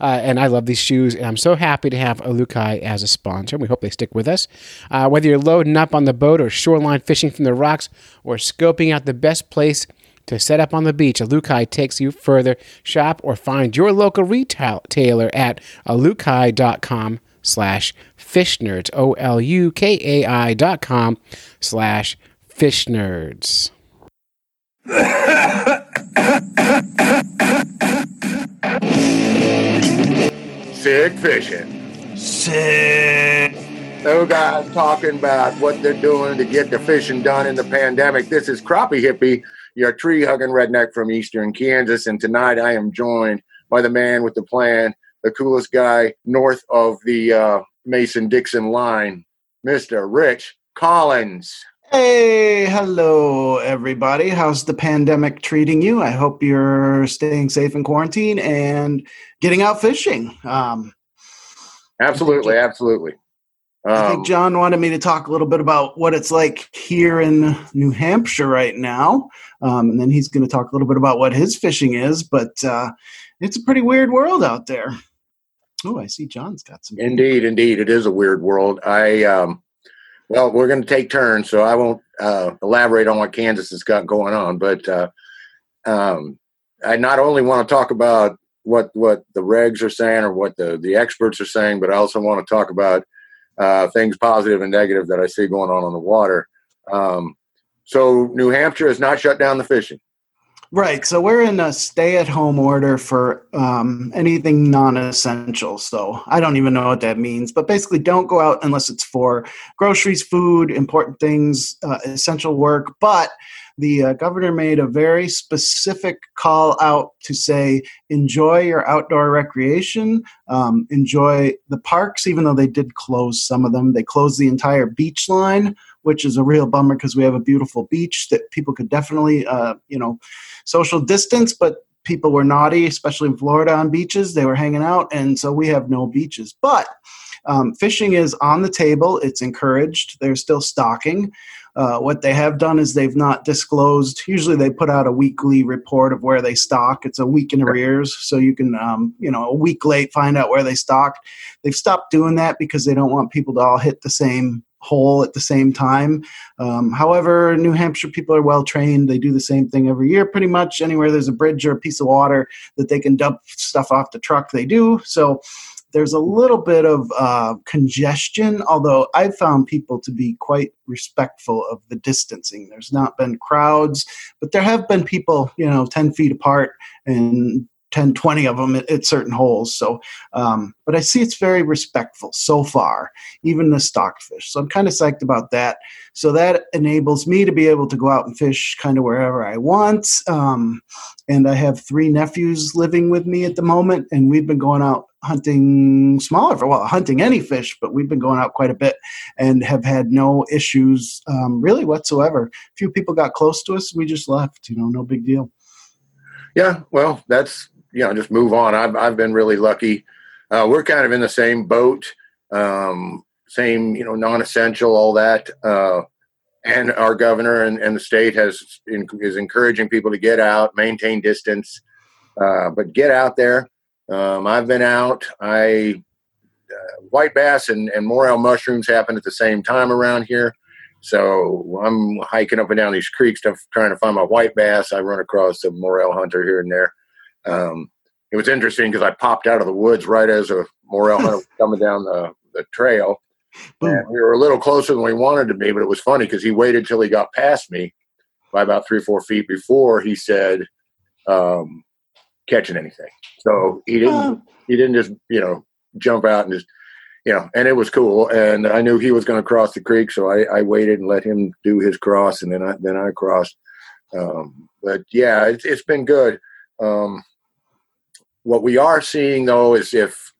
Uh, and I love these shoes, and I'm so happy to have Alukai as a sponsor. We hope they stick with us. Uh, whether you're loading up on the boat or shoreline fishing from the rocks or scoping out the best place to set up on the beach, Alukai takes you further. Shop or find your local retailer at alukai.com. slash fish nerds O L U K A I dot com slash fish nerds. Sick fishing. Sick. Those guys talking about what they're doing to get the fishing done in the pandemic. This is Crappie Hippie, your tree hugging redneck from eastern Kansas, and tonight I am joined by the man with the plan, the coolest guy north of the uh, Mason-Dixon line, Mister Rich Collins. Hey, hello, everybody. How's the pandemic treating you? I hope you're staying safe in quarantine and getting out fishing. Um, absolutely, I think, absolutely. Um, I think John wanted me to talk a little bit about what it's like here in New Hampshire right now, um, and then he's going to talk a little bit about what his fishing is, but uh, it's a pretty weird world out there. Oh, I see John's got some. Indeed, indeed. It is a weird world. I, um, well, we're going to take turns, so I won't uh, elaborate on what Kansas has got going on, but uh, um, I not only want to talk about what, what the regs are saying or what the, the experts are saying, but I also want to talk about uh, things positive and negative that I see going on on the water. Um, so New Hampshire has not shut down the fishing. Right, so we're in a stay-at-home order for um, anything non-essential, so I don't even know what that means, but basically don't go out unless it's for groceries, food, important things, uh, essential work, but the uh, governor made a very specific call out to say, enjoy your outdoor recreation, um, enjoy the parks, even though they did close some of them. They closed the entire beach line, which is a real bummer because we have a beautiful beach that people could definitely, uh, you know, social distance, but people were naughty, especially in Florida on beaches. They were hanging out, and so we have no beaches. But Um, fishing is on the table. It's encouraged. They're still stocking. Uh, what they have done is they've not disclosed. Usually they put out a weekly report of where they stock. It's a week in arrears, so you can, um, you know, a week late find out where they stock. They've stopped doing that because they don't want people to all hit the same hole at the same time. Um, however, New Hampshire people are well trained. They do the same thing every year, pretty much. Anywhere there's a bridge or a piece of water that they can dump stuff off the truck, they do. So there's a little bit of uh, congestion, although I've found people to be quite respectful of the distancing. There's not been crowds, but there have been people, you know, ten feet apart and ten, twenty of them at, at certain holes. So, um, but I see it's very respectful so far, even the stocked fish. So I'm kind of psyched about that. So that enables me to be able to go out and fish kind of wherever I want. Um, and I have three nephews living with me at the moment, and we've been going out hunting smaller, for well, hunting any fish, but we've been going out quite a bit and have had no issues um, really whatsoever. A few people got close to us. We just left, you know, no big deal. Yeah. Well, that's, you know, just move on. I've, I've been really lucky. Uh, we're kind of in the same boat, um, same, you know, non-essential, all that. Uh, and our governor and, and the state has in, is encouraging people to get out, maintain distance, uh, but get out there. Um, I've been out. I uh, white bass and, and morel mushrooms happen at the same time around here. So I'm hiking up and down these creeks to, trying to find my white bass. I run across a morel hunter here and there. Um, it was interesting because I popped out of the woods right as a morel hunter was coming down the, the trail. And we were a little closer than we wanted to be, but it was funny because he waited till he got past me by about three or four feet before he said, um, catching anything. So he didn't, oh. he didn't just, you know, jump out and just, you know, and it was cool. And I knew he was going to cross the creek. So I, I waited and let him do his cross. And then I, then I crossed. Um, but yeah, it, it's been good. Um, what we are seeing though, is if,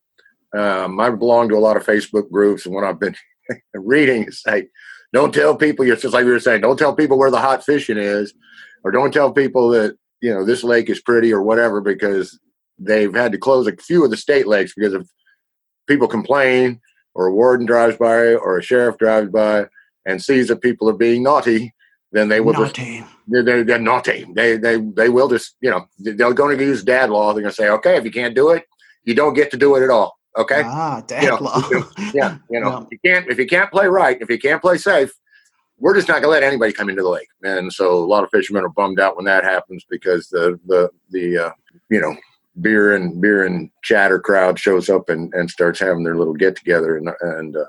um, I belong to a lot of Facebook groups, and what I've been reading is like, don't tell people, it's just like we were saying, don't tell people where the hot fishing is, or don't tell people that, you know, this lake is pretty or whatever, because they've had to close a few of the state lakes because if people complain or a warden drives by or a sheriff drives by and sees that people are being naughty, then they will naughty. just, they're, they're naughty. They, they, they will just, you know, they're going to use dad law. They're going to say, okay, if you can't do it, you don't get to do it at all. Okay. Ah, dad you know, law. Yeah. You know, no. you can't, if you can't play right, if you can't play safe, we're just not going to let anybody come into the lake. And so a lot of fishermen are bummed out when that happens because the, the, the, uh, you know, beer and beer and chatter crowd shows up and, and starts having their little get together. And, and, uh,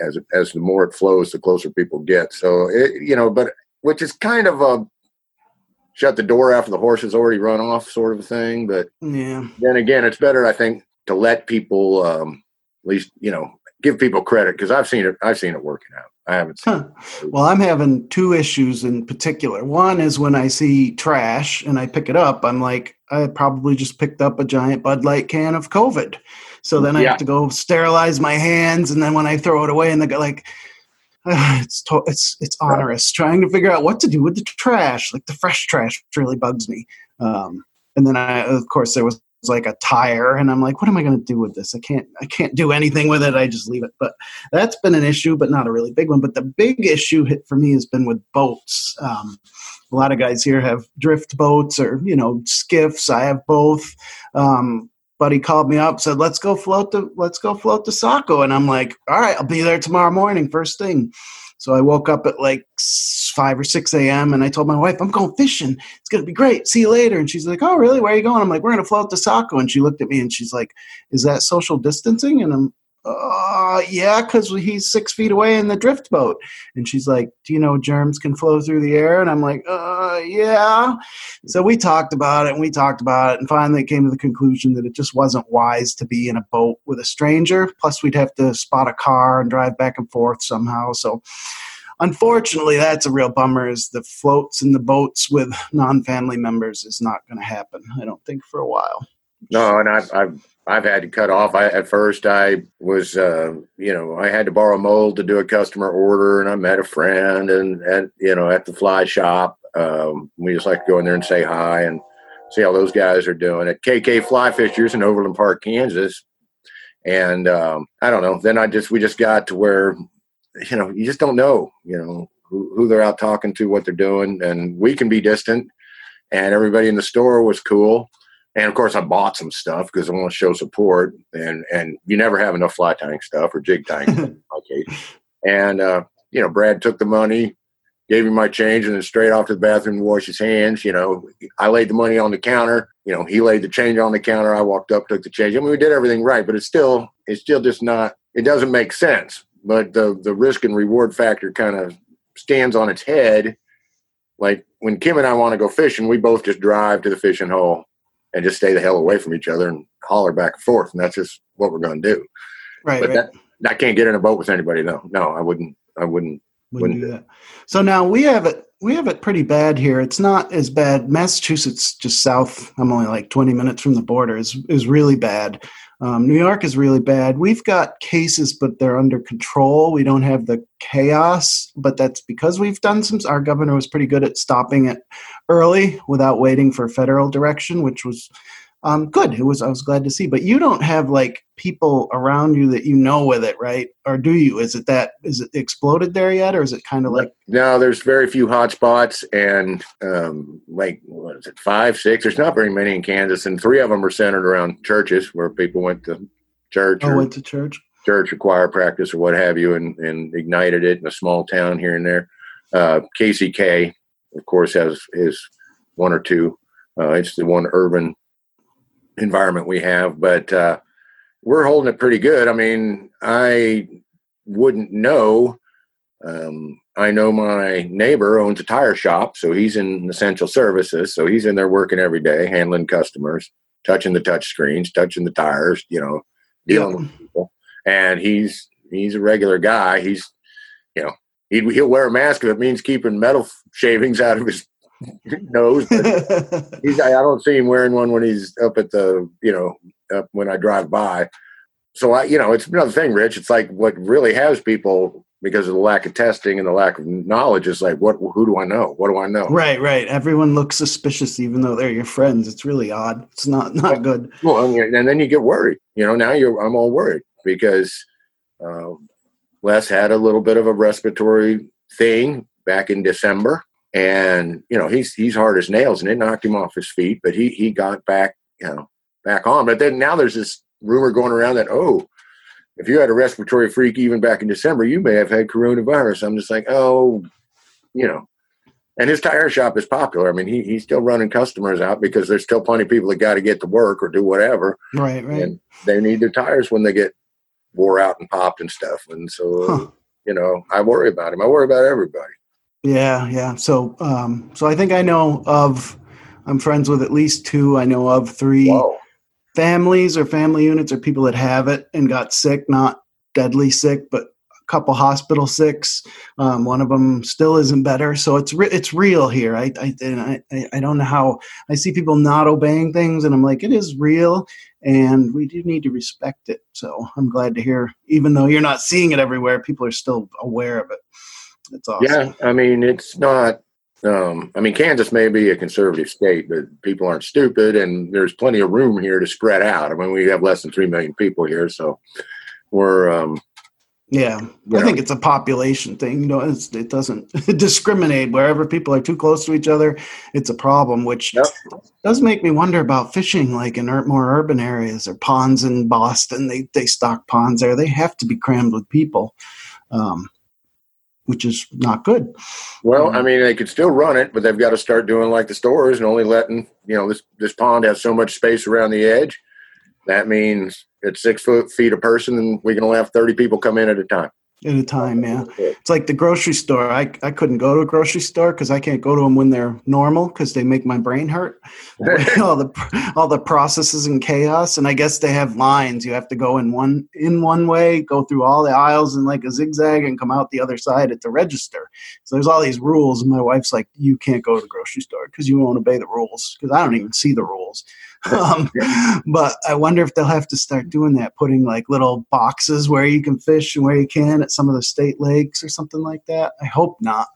as, as the more it flows, the closer people get. So, it, you know, but which is kind of a shut the door after the horse has already run off sort of thing. But yeah. Then again, it's better, I think, to let people, um, at least, you know, give people credit because I've seen it. I've seen it working out. I haven't seen huh. Well, I'm having two issues in particular. One is when I see trash and I pick it up, I'm like, I probably just picked up a giant Bud Light can of COVID. So then I yeah. have to go sterilize my hands. And then when I throw it away and they go like, uh, it's, to- it's, it's onerous right. Trying to figure out what to do with the trash. Like the fresh trash really bugs me. Um, and then I, of course there was, It's like a tire, and I'm like, what am I going to do with this? I can't, I can't do anything with it. I just leave it. But that's been an issue, but not a really big one. But the big issue hit for me has been with boats. Um, a lot of guys here have drift boats or, you know, skiffs. I have both. Um, buddy called me up, said, let's go float the, let's go float the Saco. And I'm like, all right, I'll be there tomorrow morning. First thing. So I woke up at like five or six a.m. and I told my wife, I'm going fishing. It's going to be great. See you later. And she's like, oh, really? Where are you going? I'm like, we're going to float to Saco. And she looked at me and she's like, is that social distancing? And I'm, uh, yeah, because he's six feet away in the drift boat. And she's like, do you know germs can flow through the air? And I'm like, uh, yeah. So we talked about it and we talked about it. And finally came to the conclusion that it just wasn't wise to be in a boat with a stranger. Plus we'd have to spot a car and drive back and forth somehow. So unfortunately, that's a real bummer is the floats and the boats with non-family members is not going to happen. I don't think for a while. No, and I've, I've, I've had to cut off. I, at first I was, uh, you know, I had to borrow mold to do a customer order, and I met a friend and, and you know, at the fly shop, um, we just like to go in there and say hi and see how those guys are doing. At K K Fly Fishers in Overland Park, Kansas, And um, I don't know. Then I just we just got to where, you know, you just don't know, you know, who, who they're out talking to, what they're doing. And we can be distant. And everybody in the store was cool. And, of course, I bought some stuff because I want to show support. And, and you never have enough fly tying stuff or jig tying. Okay. And, uh, you know, Brad took the money, gave me my change, and then straight off to the bathroom to wash his hands. You know, I laid the money on the counter. You know, he laid the change on the counter. I walked up, took the change. I mean, we did everything right, but it's still, it's still just not, it doesn't make sense. But the, the risk and reward factor kind of stands on its head. Like when Kim and I want to go fishing, we both just drive to the fishing hole and just stay the hell away from each other and holler back and forth. And that's just what we're going to do. Right. But right. That, I can't get in a boat with anybody though. No, I wouldn't, I wouldn't, Wouldn't do that. So now we have it. We have it pretty bad here. It's not as bad. Massachusetts, just south. I'm only like twenty minutes from the border. is is really bad. Um, New York is really bad. We've got cases, but they're under control. We don't have the chaos, but that's because we've done some. Our governor was pretty good at stopping it early without waiting for federal direction, which was um, good. It was. I was glad to see. But you don't have like people around you that you know with it, right? Or do you? Is it that is it exploded there yet, or is it kind of like? No, there's very few hot spots, and um, like what is it, five, six? There's not very many in Kansas, and three of them are centered around churches where people went to church. Oh, or went to church, church or choir practice or what have you, and and ignited it in a small town here and there. Uh, K C K, of course, has his one or two. Uh, it's the one urban environment we have, but. Uh, We're holding it pretty good. I mean, I wouldn't know. Um, I know my neighbor owns a tire shop, so he's in essential services. So he's in there working every day, handling customers, touching the touch screens, touching the tires, you know, dealing yeah. with people. And he's he's a regular guy. He's, you know, he'd, he'll wear a mask if it means keeping metal shavings out of his nose. But he's, I don't see him wearing one when he's up at the, you know, up when I drive by. So I, you know, it's another thing, Rich. It's like what really has people because of the lack of testing and the lack of knowledge is like, what, who do I know? What do I know? Right, right. Everyone looks suspicious, even though they're your friends. It's really odd. It's not, not good. Well, and then you get worried, you know, now you're, I'm all worried because uh, Les had a little bit of a respiratory thing back in December and, you know, he's, he's hard as nails and it knocked him off his feet, but he, he got back, you know, back on. But then now there's this rumor going around that, oh, if you had a respiratory freak even back in December, you may have had coronavirus. I'm just like, oh, you know. And his tire shop is popular. I mean, he he's still running customers out because there's still plenty of people that got to get to work or do whatever. Right, right. And they need their tires when they get wore out and popped and stuff. And so, huh. you know, I worry about him. I worry about everybody. Yeah, yeah. So, um, so I think I know of, I'm friends with at least two. I know of three. Whoa. Families or family units or people that have it and got sick, not deadly sick, but a couple hospital sicks. Um, one of them still isn't better. So it's re- it's real here. I I, and I I don't know how I see people not obeying things. And I'm like, it is real. And we do need to respect it. So I'm glad to hear, even though you're not seeing it everywhere, people are still aware of it. It's awesome. Yeah. I mean, it's not. Um, I mean, Kansas may be a conservative state, but people aren't stupid, and there's plenty of room here to spread out. I mean, we have less than three million people here, so we're. Um, yeah, I know. think it's a population thing. You know, it's, it doesn't discriminate. Wherever people are too close to each other, it's a problem, which yep. does make me wonder about fishing, like in more urban areas or ponds in Boston. They they stock ponds there. They have to be crammed with people. Um, which is not good. Well, I mean, they could still run it, but they've got to start doing like the stores and only letting, you know, this, this pond has so much space around the edge. That means it's six foot feet a person and we can only have thirty people come in at a time. At a time, yeah. It's like the grocery store. I, I couldn't go to a grocery store because I can't go to them when they're normal because they make my brain hurt. all the all the processes and chaos. And I guess they have lines. You have to go in one in one way, go through all the aisles in like a zigzag and come out the other side at the register. So there's all these rules. And my wife's like, you can't go to the grocery store because you won't obey the rules because I don't even see the rules. Um, but I wonder if they'll have to start doing that, putting like little boxes where you can fish and where you can at some of the state lakes or something like that. I hope not.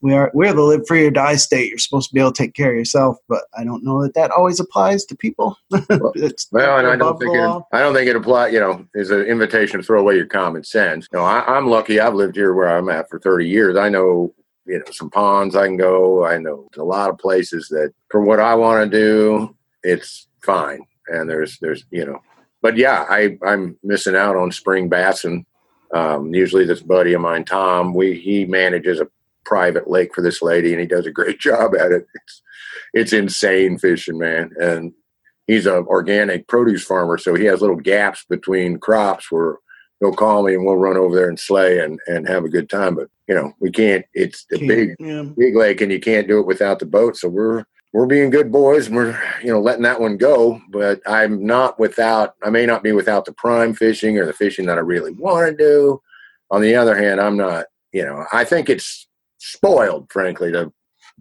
We are, we're the live free or die state. You're supposed to be able to take care of yourself, but I don't know that that always applies to people. Well, well, and I don't think it, I don't think it applies, you know, is an invitation to throw away your common sense. You know, I, I'm lucky. I've lived here where I'm at for thirty years. I know, you know, some ponds I can go. I know a lot of places that for what I want to do, it's fine. And there's, there's, you know, but yeah, I, I'm missing out on spring bass. And um, usually this buddy of mine, Tom, we, he manages a private lake for this lady and he does a great job at it. It's, it's insane fishing, man. And he's an organic produce farmer. So he has little gaps between crops where he'll call me and we'll run over there and slay and, and have a good time. But, you know, we can't, it's a big, yeah. big lake and you can't do it without the boat. So we're, we're being good boys and we're, you know, letting that one go, but I'm not without, I may not be without the prime fishing or the fishing that I really want to do. On the other hand, I'm not, you know, I think it's spoiled, frankly, to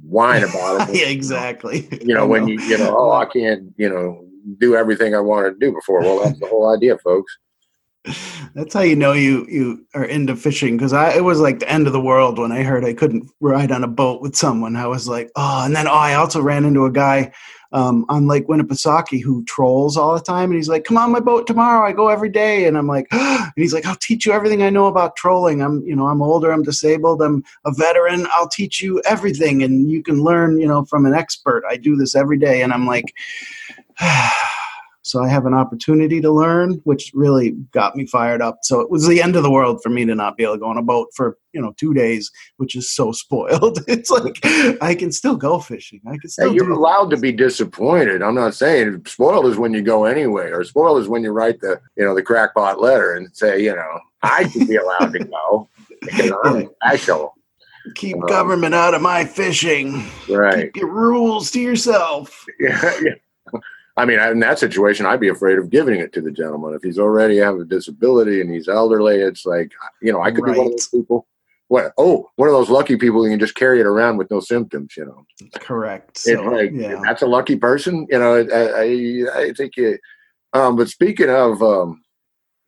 whine about it. Yeah, exactly. You know, when know. you, you know, oh, I can't, you know, do everything I want to do before. Well, that's the whole idea, folks. That's how you know you, you are into fishing, because I it was like the end of the world when I heard I couldn't ride on a boat with someone. I was like, oh, and then oh, I also ran into a guy um, on Lake Winnipesaukee who trolls all the time, and he's like, come on my boat tomorrow. I go every day, and I'm like, oh, and he's like, I'll teach you everything I know about trolling. I'm you know I'm older, I'm disabled, I'm a veteran. I'll teach you everything, and you can learn you know from an expert. I do this every day, and I'm like. So I have an opportunity to learn, which really got me fired up. So it was the end of the world for me to not be able to go on a boat for, you know, two days, which is so spoiled. It's like, I can still go fishing. I can still hey, You're allowed things. to be disappointed. I'm not saying spoiled is when you go anyway, or spoiled is when you write the, you know, the crackpot letter and say, you know, I should be allowed to go because I'm special. Keep um, government out of my fishing. Right. Keep your rules to yourself. Yeah. yeah. I mean, in that situation, I'd be afraid of giving it to the gentleman. If he's already have a disability and he's elderly, it's like, you know, I could right. be one of those people. What? Oh, one of those lucky people who can just carry it around with no symptoms, you know. Correct. So, it's like, yeah. That's a lucky person. You know, I, I, I think you, um, but speaking of, um,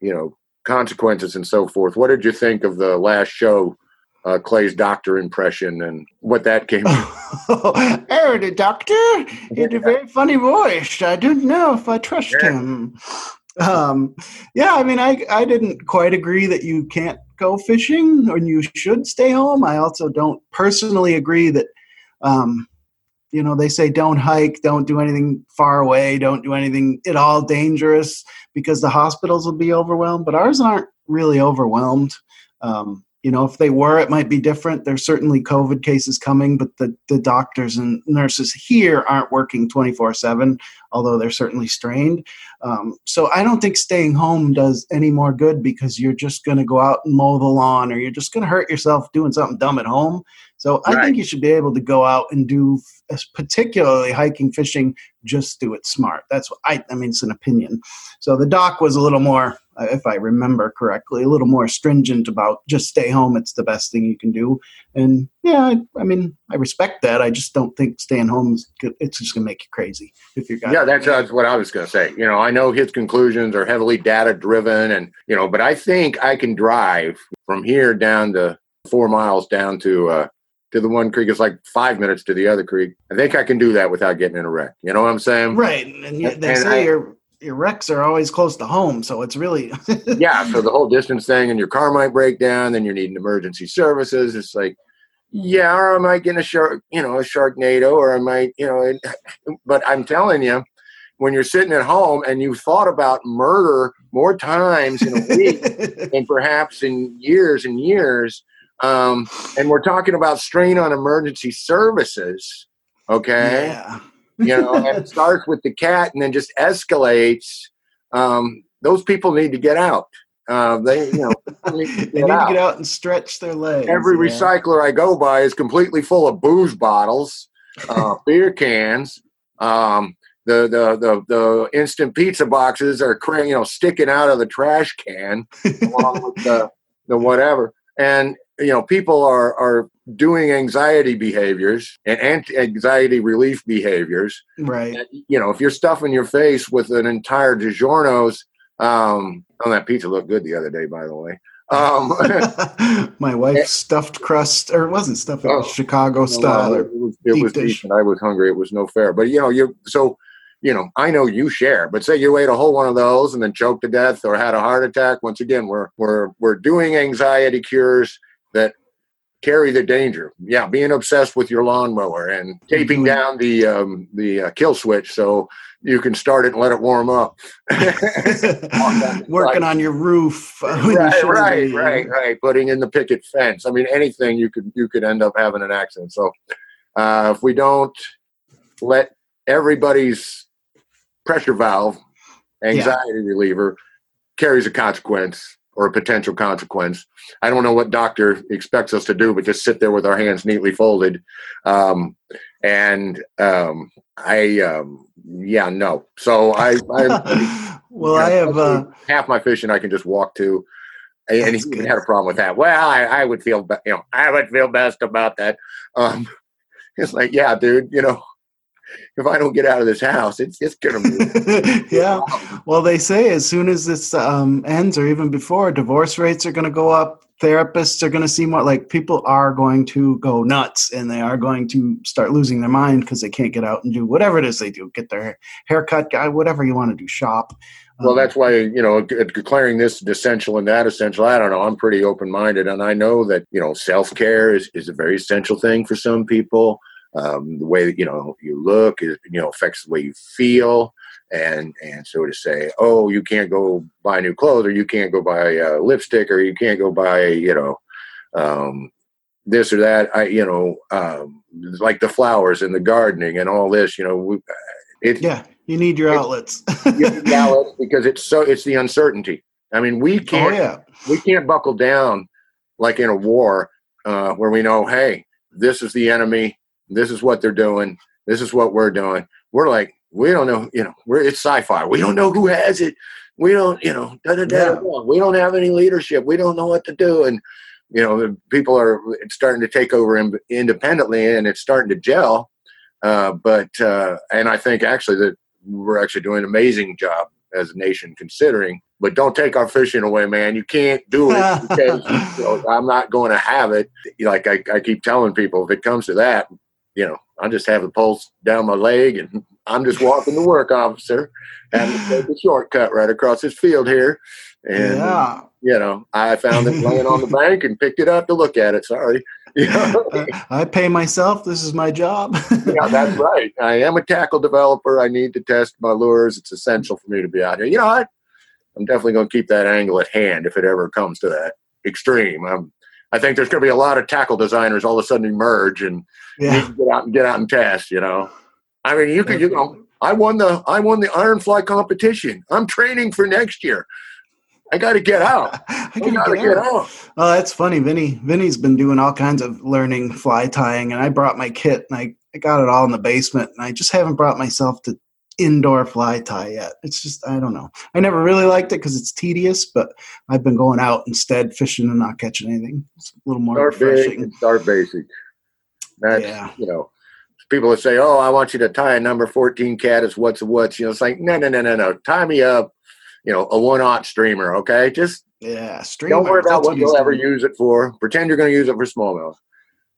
you know, consequences and so forth, what did you think of the last show? Uh, Clay's doctor impression and what that came to. Oh, oh, the doctor had a very funny voice. I don't know if I trust yeah. him. Um, yeah, I mean, I, I didn't quite agree that you can't go fishing or you should stay home. I also don't personally agree that, um, you know, they say don't hike, don't do anything far away, don't do anything at all dangerous because the hospitals will be overwhelmed. But ours aren't really overwhelmed. Um, You know, if they were, it might be different. There's certainly COVID cases coming, but the, the doctors and nurses here aren't working twenty-four seven, although they're certainly strained. Um, so I don't think staying home does any more good because you're just going to go out and mow the lawn or you're just going to hurt yourself doing something dumb at home. So I right. think you should be able to go out and do particularly hiking, fishing, just do it smart. That's what I, I mean, it's an opinion. So the doc was a little more, if I remember correctly, a little more stringent about just stay home. It's the best thing you can do. And yeah, I, I mean, I respect that. I just don't think staying home is good. It's just going to make you crazy if you're going. Yeah, that's, that's what I was going to say. You know, I know his conclusions are heavily data driven and, you know, but I think I can drive from here down to four miles down to, uh, to the one creek. It's like five minutes to the other creek. I think I can do that without getting in a wreck. You know what I'm saying? Right. And, and they and say I, you're, your wrecks are always close to home, so it's really yeah. So the whole distance thing, and your car might break down, then you're needing emergency services. It's like, yeah, or I might get a shark, you know, a sharknado, or I might, you know. It, but I'm telling you, when you're sitting at home and you've thought about murder more times in a week, and perhaps in years and years, um, and we're talking about strain on emergency services, okay. Yeah. You know, and it starts with the cat and then just escalates. Um, those people need to get out. Uh, they, you know, they need to get, need out. to get out and stretch their legs. Every yeah. recycler I go by is completely full of booze bottles, uh, beer cans. Um, the, the the the instant pizza boxes are, cra- you know, sticking out of the trash can along with the the whatever. And you know, people are, are doing anxiety behaviors and anti-anxiety relief behaviors. Right. And, you know, if you're stuffing your face with an entire DiGiorno's, um, oh, that pizza looked good the other day, by the way. Um, My wife and, stuffed crust, or it wasn't stuffed, it was oh, Chicago no, style. It was, it deep was dish. Decent. I was hungry. It was no fair. But, you know, you're so, you know, I know you share, but say you ate a whole one of those and then choked to death or had a heart attack. Once again, we're we're we're doing anxiety cures that carry the danger. Yeah, being obsessed with your lawnmower and taping mm-hmm. down the um, the uh, kill switch so you can start it and let it warm up. Working on your roof, uh, right, right, right, right. Putting in the picket fence. I mean, anything you could you could end up having an accident. So uh, if we don't let everybody's pressure valve, anxiety yeah. reliever, carries a consequence or a potential consequence. I don't know what doctor expects us to do, but just sit there with our hands neatly folded. Um, and um, I, um, yeah, no. So I, I well, I have uh... half my fishing I can just walk to. And That's he good. Had a problem with that. Well, I, I would feel, be- you know, I would feel best about that. Um, it's like, yeah, dude, you know, if I don't get out of this house, it's it's going to be. Yeah. Well, they say as soon as this um, ends or even before, divorce rates are going to go up. Therapists are going to see more. Like, people are going to go nuts and they are going to start losing their mind because they can't get out and do whatever it is they do. Get their haircut, guy, whatever you want to do, shop. Well, um, that's why, you know, declaring this essential and that essential, I don't know. I'm pretty open-minded. And I know that, you know, self-care is, is a very essential thing for some people. Um, the way that, you know, you look, it, you know, affects the way you feel. And, and so to say, oh, you can't go buy new clothes, or you can't go buy uh, lipstick, or you can't go buy, you know, um, this or that, I, you know, um, like the flowers and the gardening and all this, you know, we, it, yeah, you need your outlets. You need outlets because it's so, it's the uncertainty. I mean, we can't, oh, yeah. we can't buckle down like in a war uh, where we know, hey, this is the enemy. This is what they're doing. This is what we're doing. We're like, we don't know, you know, we're it's sci-fi. We don't know who has it. We don't, you know, da, da, da, yeah. we don't have any leadership. We don't know what to do. And, you know, the people are it's starting to take over in, independently and it's starting to gel. Uh, but, uh, and I think actually that we're actually doing an amazing job as a nation considering, but don't take our fishing away, man. You can't do it because you know, I'm not going to have it. Like I, I keep telling people, if it comes to that, you know, I just have the pulse down my leg and I'm just walking to work, officer, having to take a shortcut right across this field here. And, yeah. you know, I found it laying on the bank and picked it up to look at it. Sorry. You know? I, I pay myself. This is my job. Yeah, that's right. I am a tackle developer. I need to test my lures. It's essential for me to be out here. You know what? I'm definitely going to keep that angle at hand if it ever comes to that extreme. I'm, I think there's going to be a lot of tackle designers all of a sudden emerge and yeah. get out and get out and test, you know. I mean, you could, you know, I won the, I won the iron fly competition. I'm training for next year. I got to get out. I, I got to get out. Oh, that's funny. Vinny, Vinny's been doing all kinds of learning fly tying and I brought my kit and I, I got it all in the basement and I just haven't brought myself to indoor fly tie yet. It's just, I don't know. I never really liked it because it's tedious, but I've been going out instead fishing and not catching anything. It's a little more start refreshing. Big, start basic. That's, yeah. you know, people that say, oh, I want you to tie a number fourteen Caddis, what's a what's, you know, it's like, no, no, no, no, no. Tie me up, you know, a one-aught streamer, okay? Just yeah, streamer. Don't worry about what you'll ever use it for. Pretend you're going to use it for smallmouth,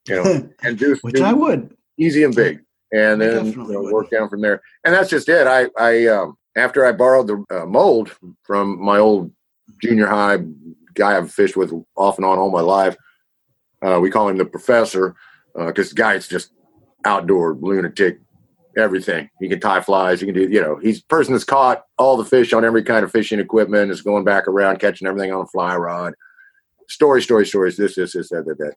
you know, and do Which do I would. Easy and big. And then you know, work down from there. And that's just it. I, I um, after I borrowed the uh, mold from my old junior high guy I've fished with off and on all my life. Uh, we call him the professor because uh, the guy's just outdoor lunatic, everything. He can tie flies. He can do, you know, he's the person that's caught all the fish on every kind of fishing equipment, is going back around, catching everything on a fly rod. Story, story, stories, this, this, this, that, that, that.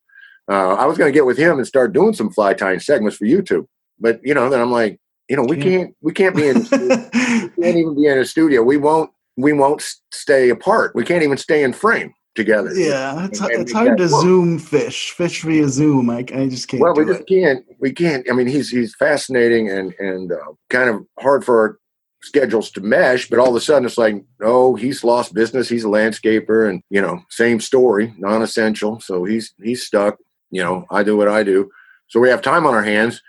Uh, I was going to get with him and start doing some fly tying segments for YouTube. But, you know, then I'm like, you know, we can't, we can't be in, we can't even be in a studio. We won't, we won't stay apart. We can't even stay in frame together. Yeah. It's, and, it's and hard to work. Zoom fish, fish via Zoom. I, I just can't. Well, we just it. can't, we can't. I mean, he's, he's fascinating and, and uh, kind of hard for our schedules to mesh, but all of a sudden it's like, oh, he's lost business. He's a landscaper, and, you know, same story, non-essential. So he's, he's stuck, you know, I do what I do. So we have time on our hands,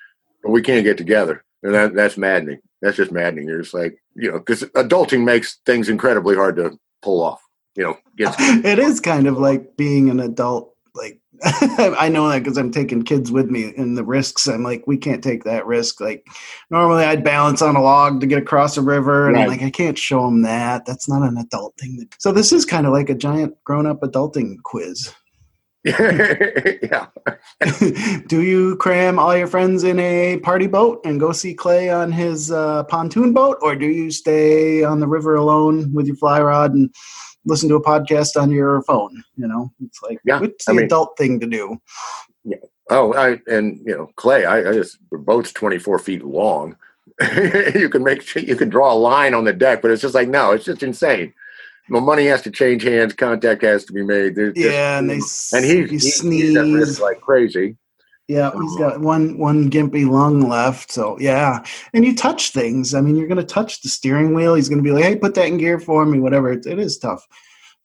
but we can't get together. And that, that's maddening. That's just maddening. You're just like, you know, because adulting makes things incredibly hard to pull off. You know, gets- it is kind of like being an adult. Like, I know that because I'm taking kids with me, and the risks, I'm like, we can't take that risk. Like, normally I'd balance on a log to get across a river, and right. I'm like, I can't show them that. That's not an adult thing. So this is kind of like a giant grown-up adulting quiz. Yeah. Do you cram all your friends in a party boat and go see Clay on his uh, pontoon boat, or do you stay on the river alone with your fly rod and listen to a podcast on your phone? You know, it's like, yeah, it's the I mean, adult thing to do. Yeah. Oh, I, and you know, Clay, I, I just, the boat's twenty-four feet long. You can make, you can draw a line on the deck, but it's just like, no, it's just insane. Well, money has to change hands. Contact has to be made. There's yeah, just, and they and he, he sneezes at risk like crazy. Yeah, he's got one one gimpy lung left. So yeah, and you touch things. I mean, you're going to touch the steering wheel. He's going to be like, "Hey, put that in gear for me." Whatever. It, it is tough.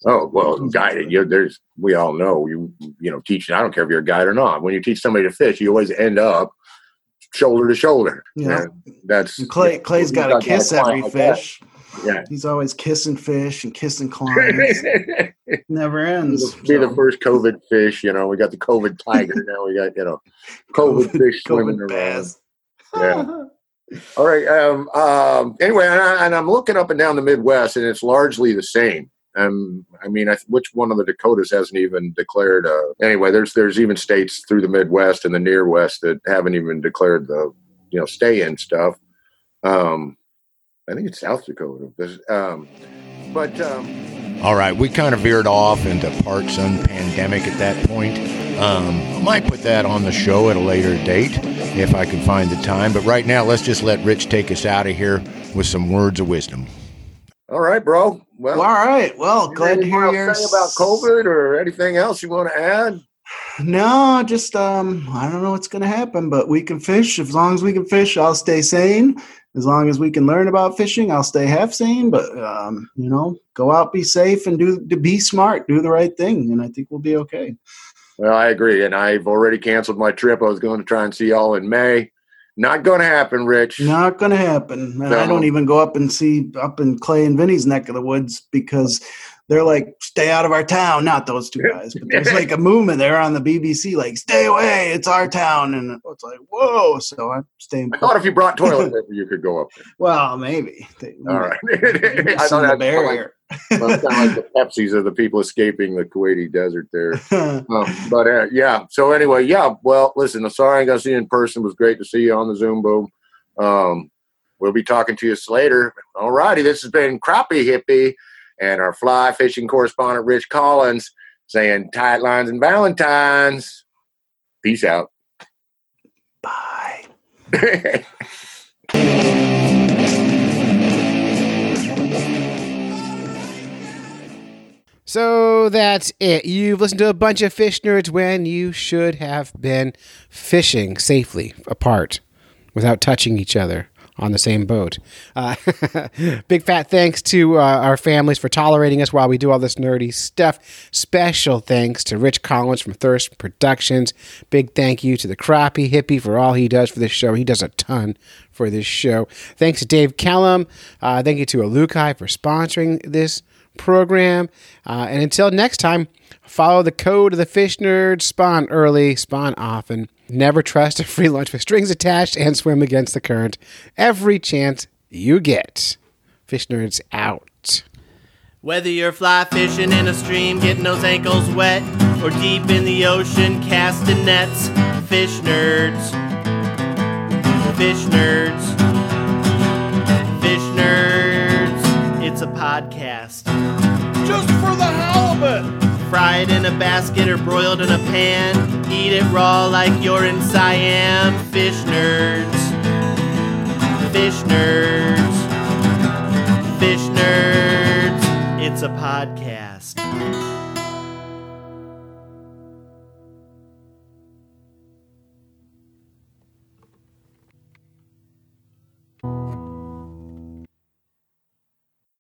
Oh well, guided. You, there's we all know you. You know, teaching. I don't care if you're a guide or not. When you teach somebody to fish, you always end up shoulder to shoulder. Yeah, and that's and Clay. Clay's got to kiss every like fish. That. Yeah, he's always kissing fish and kissing clients. Never ends. Be so. The first COVID fish, you know. We got the COVID tiger now. We got, you know, COVID, COVID fish swimming COVID around. Yeah. All right. Um. Um. Anyway, and, I, and I'm looking up and down the Midwest, and it's largely the same. Um. I mean, I, which one of the Dakotas hasn't even declared? Uh, anyway, there's there's even states through the Midwest and the near West that haven't even declared the, you know, stay-in stuff. Um. I think it's South Dakota. Um, but um... All right, we kind of veered off into parks and pandemic at that point. Um, I might put that on the show at a later date if I can find the time. But right now, let's just let Rich take us out of here with some words of wisdom. All right, bro. Well, well all right. Well, glad to hear your thing about COVID or anything else you want to add. No, just um, I don't know what's going to happen, but we can fish. As long as we can fish, I'll stay sane. As long as we can learn about fishing, I'll stay half sane. But, um, you know, go out, be safe, and do to be smart. Do the right thing, and I think we'll be okay. Well, I agree, and I've already canceled my trip. I was going to try and see y'all in May. Not going to happen, Rich. Not going to happen. And so, I don't even go up and see up in Clay and Vinny's neck of the woods because they're like, stay out of our town. Not those two guys, but there's like a movement there on the B B C, like, stay away. It's our town. And it's like, whoa. So I'm staying. I thought if you brought toilet paper, you could go up there. Well, maybe. They, All right. I thought the barrier. Like, well, it's kind of like the Pepsis of the people escaping the Kuwaiti desert there. um, but uh, yeah. So anyway, yeah. Well, listen, I'm sorry I ain't going to see you in person. It was great to see you on the Zoom boom. Um, we'll be talking to you later. All righty. This has been Crappie Hippie. And our fly fishing correspondent, Rich Collins, saying tight lines and Valentines. Peace out. Bye. So that's it. You've listened to a bunch of fish nerds when you should have been fishing safely apart without touching each other. On the same boat. Uh, big fat thanks to uh, our families for tolerating us while we do all this nerdy stuff. Special thanks to Rich Collins from Thirst Productions. Big thank you to the Crappie Hippie for all he does for this show. He does a ton for this show. Thanks to Dave Kellum. Uh, thank you to Alukai for sponsoring this program. Uh, and until next time, follow the code of the fish nerd. Spawn early, spawn often. Never trust a free lunch with strings attached, and swim against the current every chance you get. Fish nerds out. Whether you're fly fishing in a stream, getting those ankles wet, or deep in the ocean casting nets, fish nerds, fish nerds, fish nerds. It's a podcast. Just for the halibut. Fry it in a basket or broiled in a pan. Eat it raw like you're in Siam. Fish nerds. Fish nerds. Fish nerds. It's a podcast.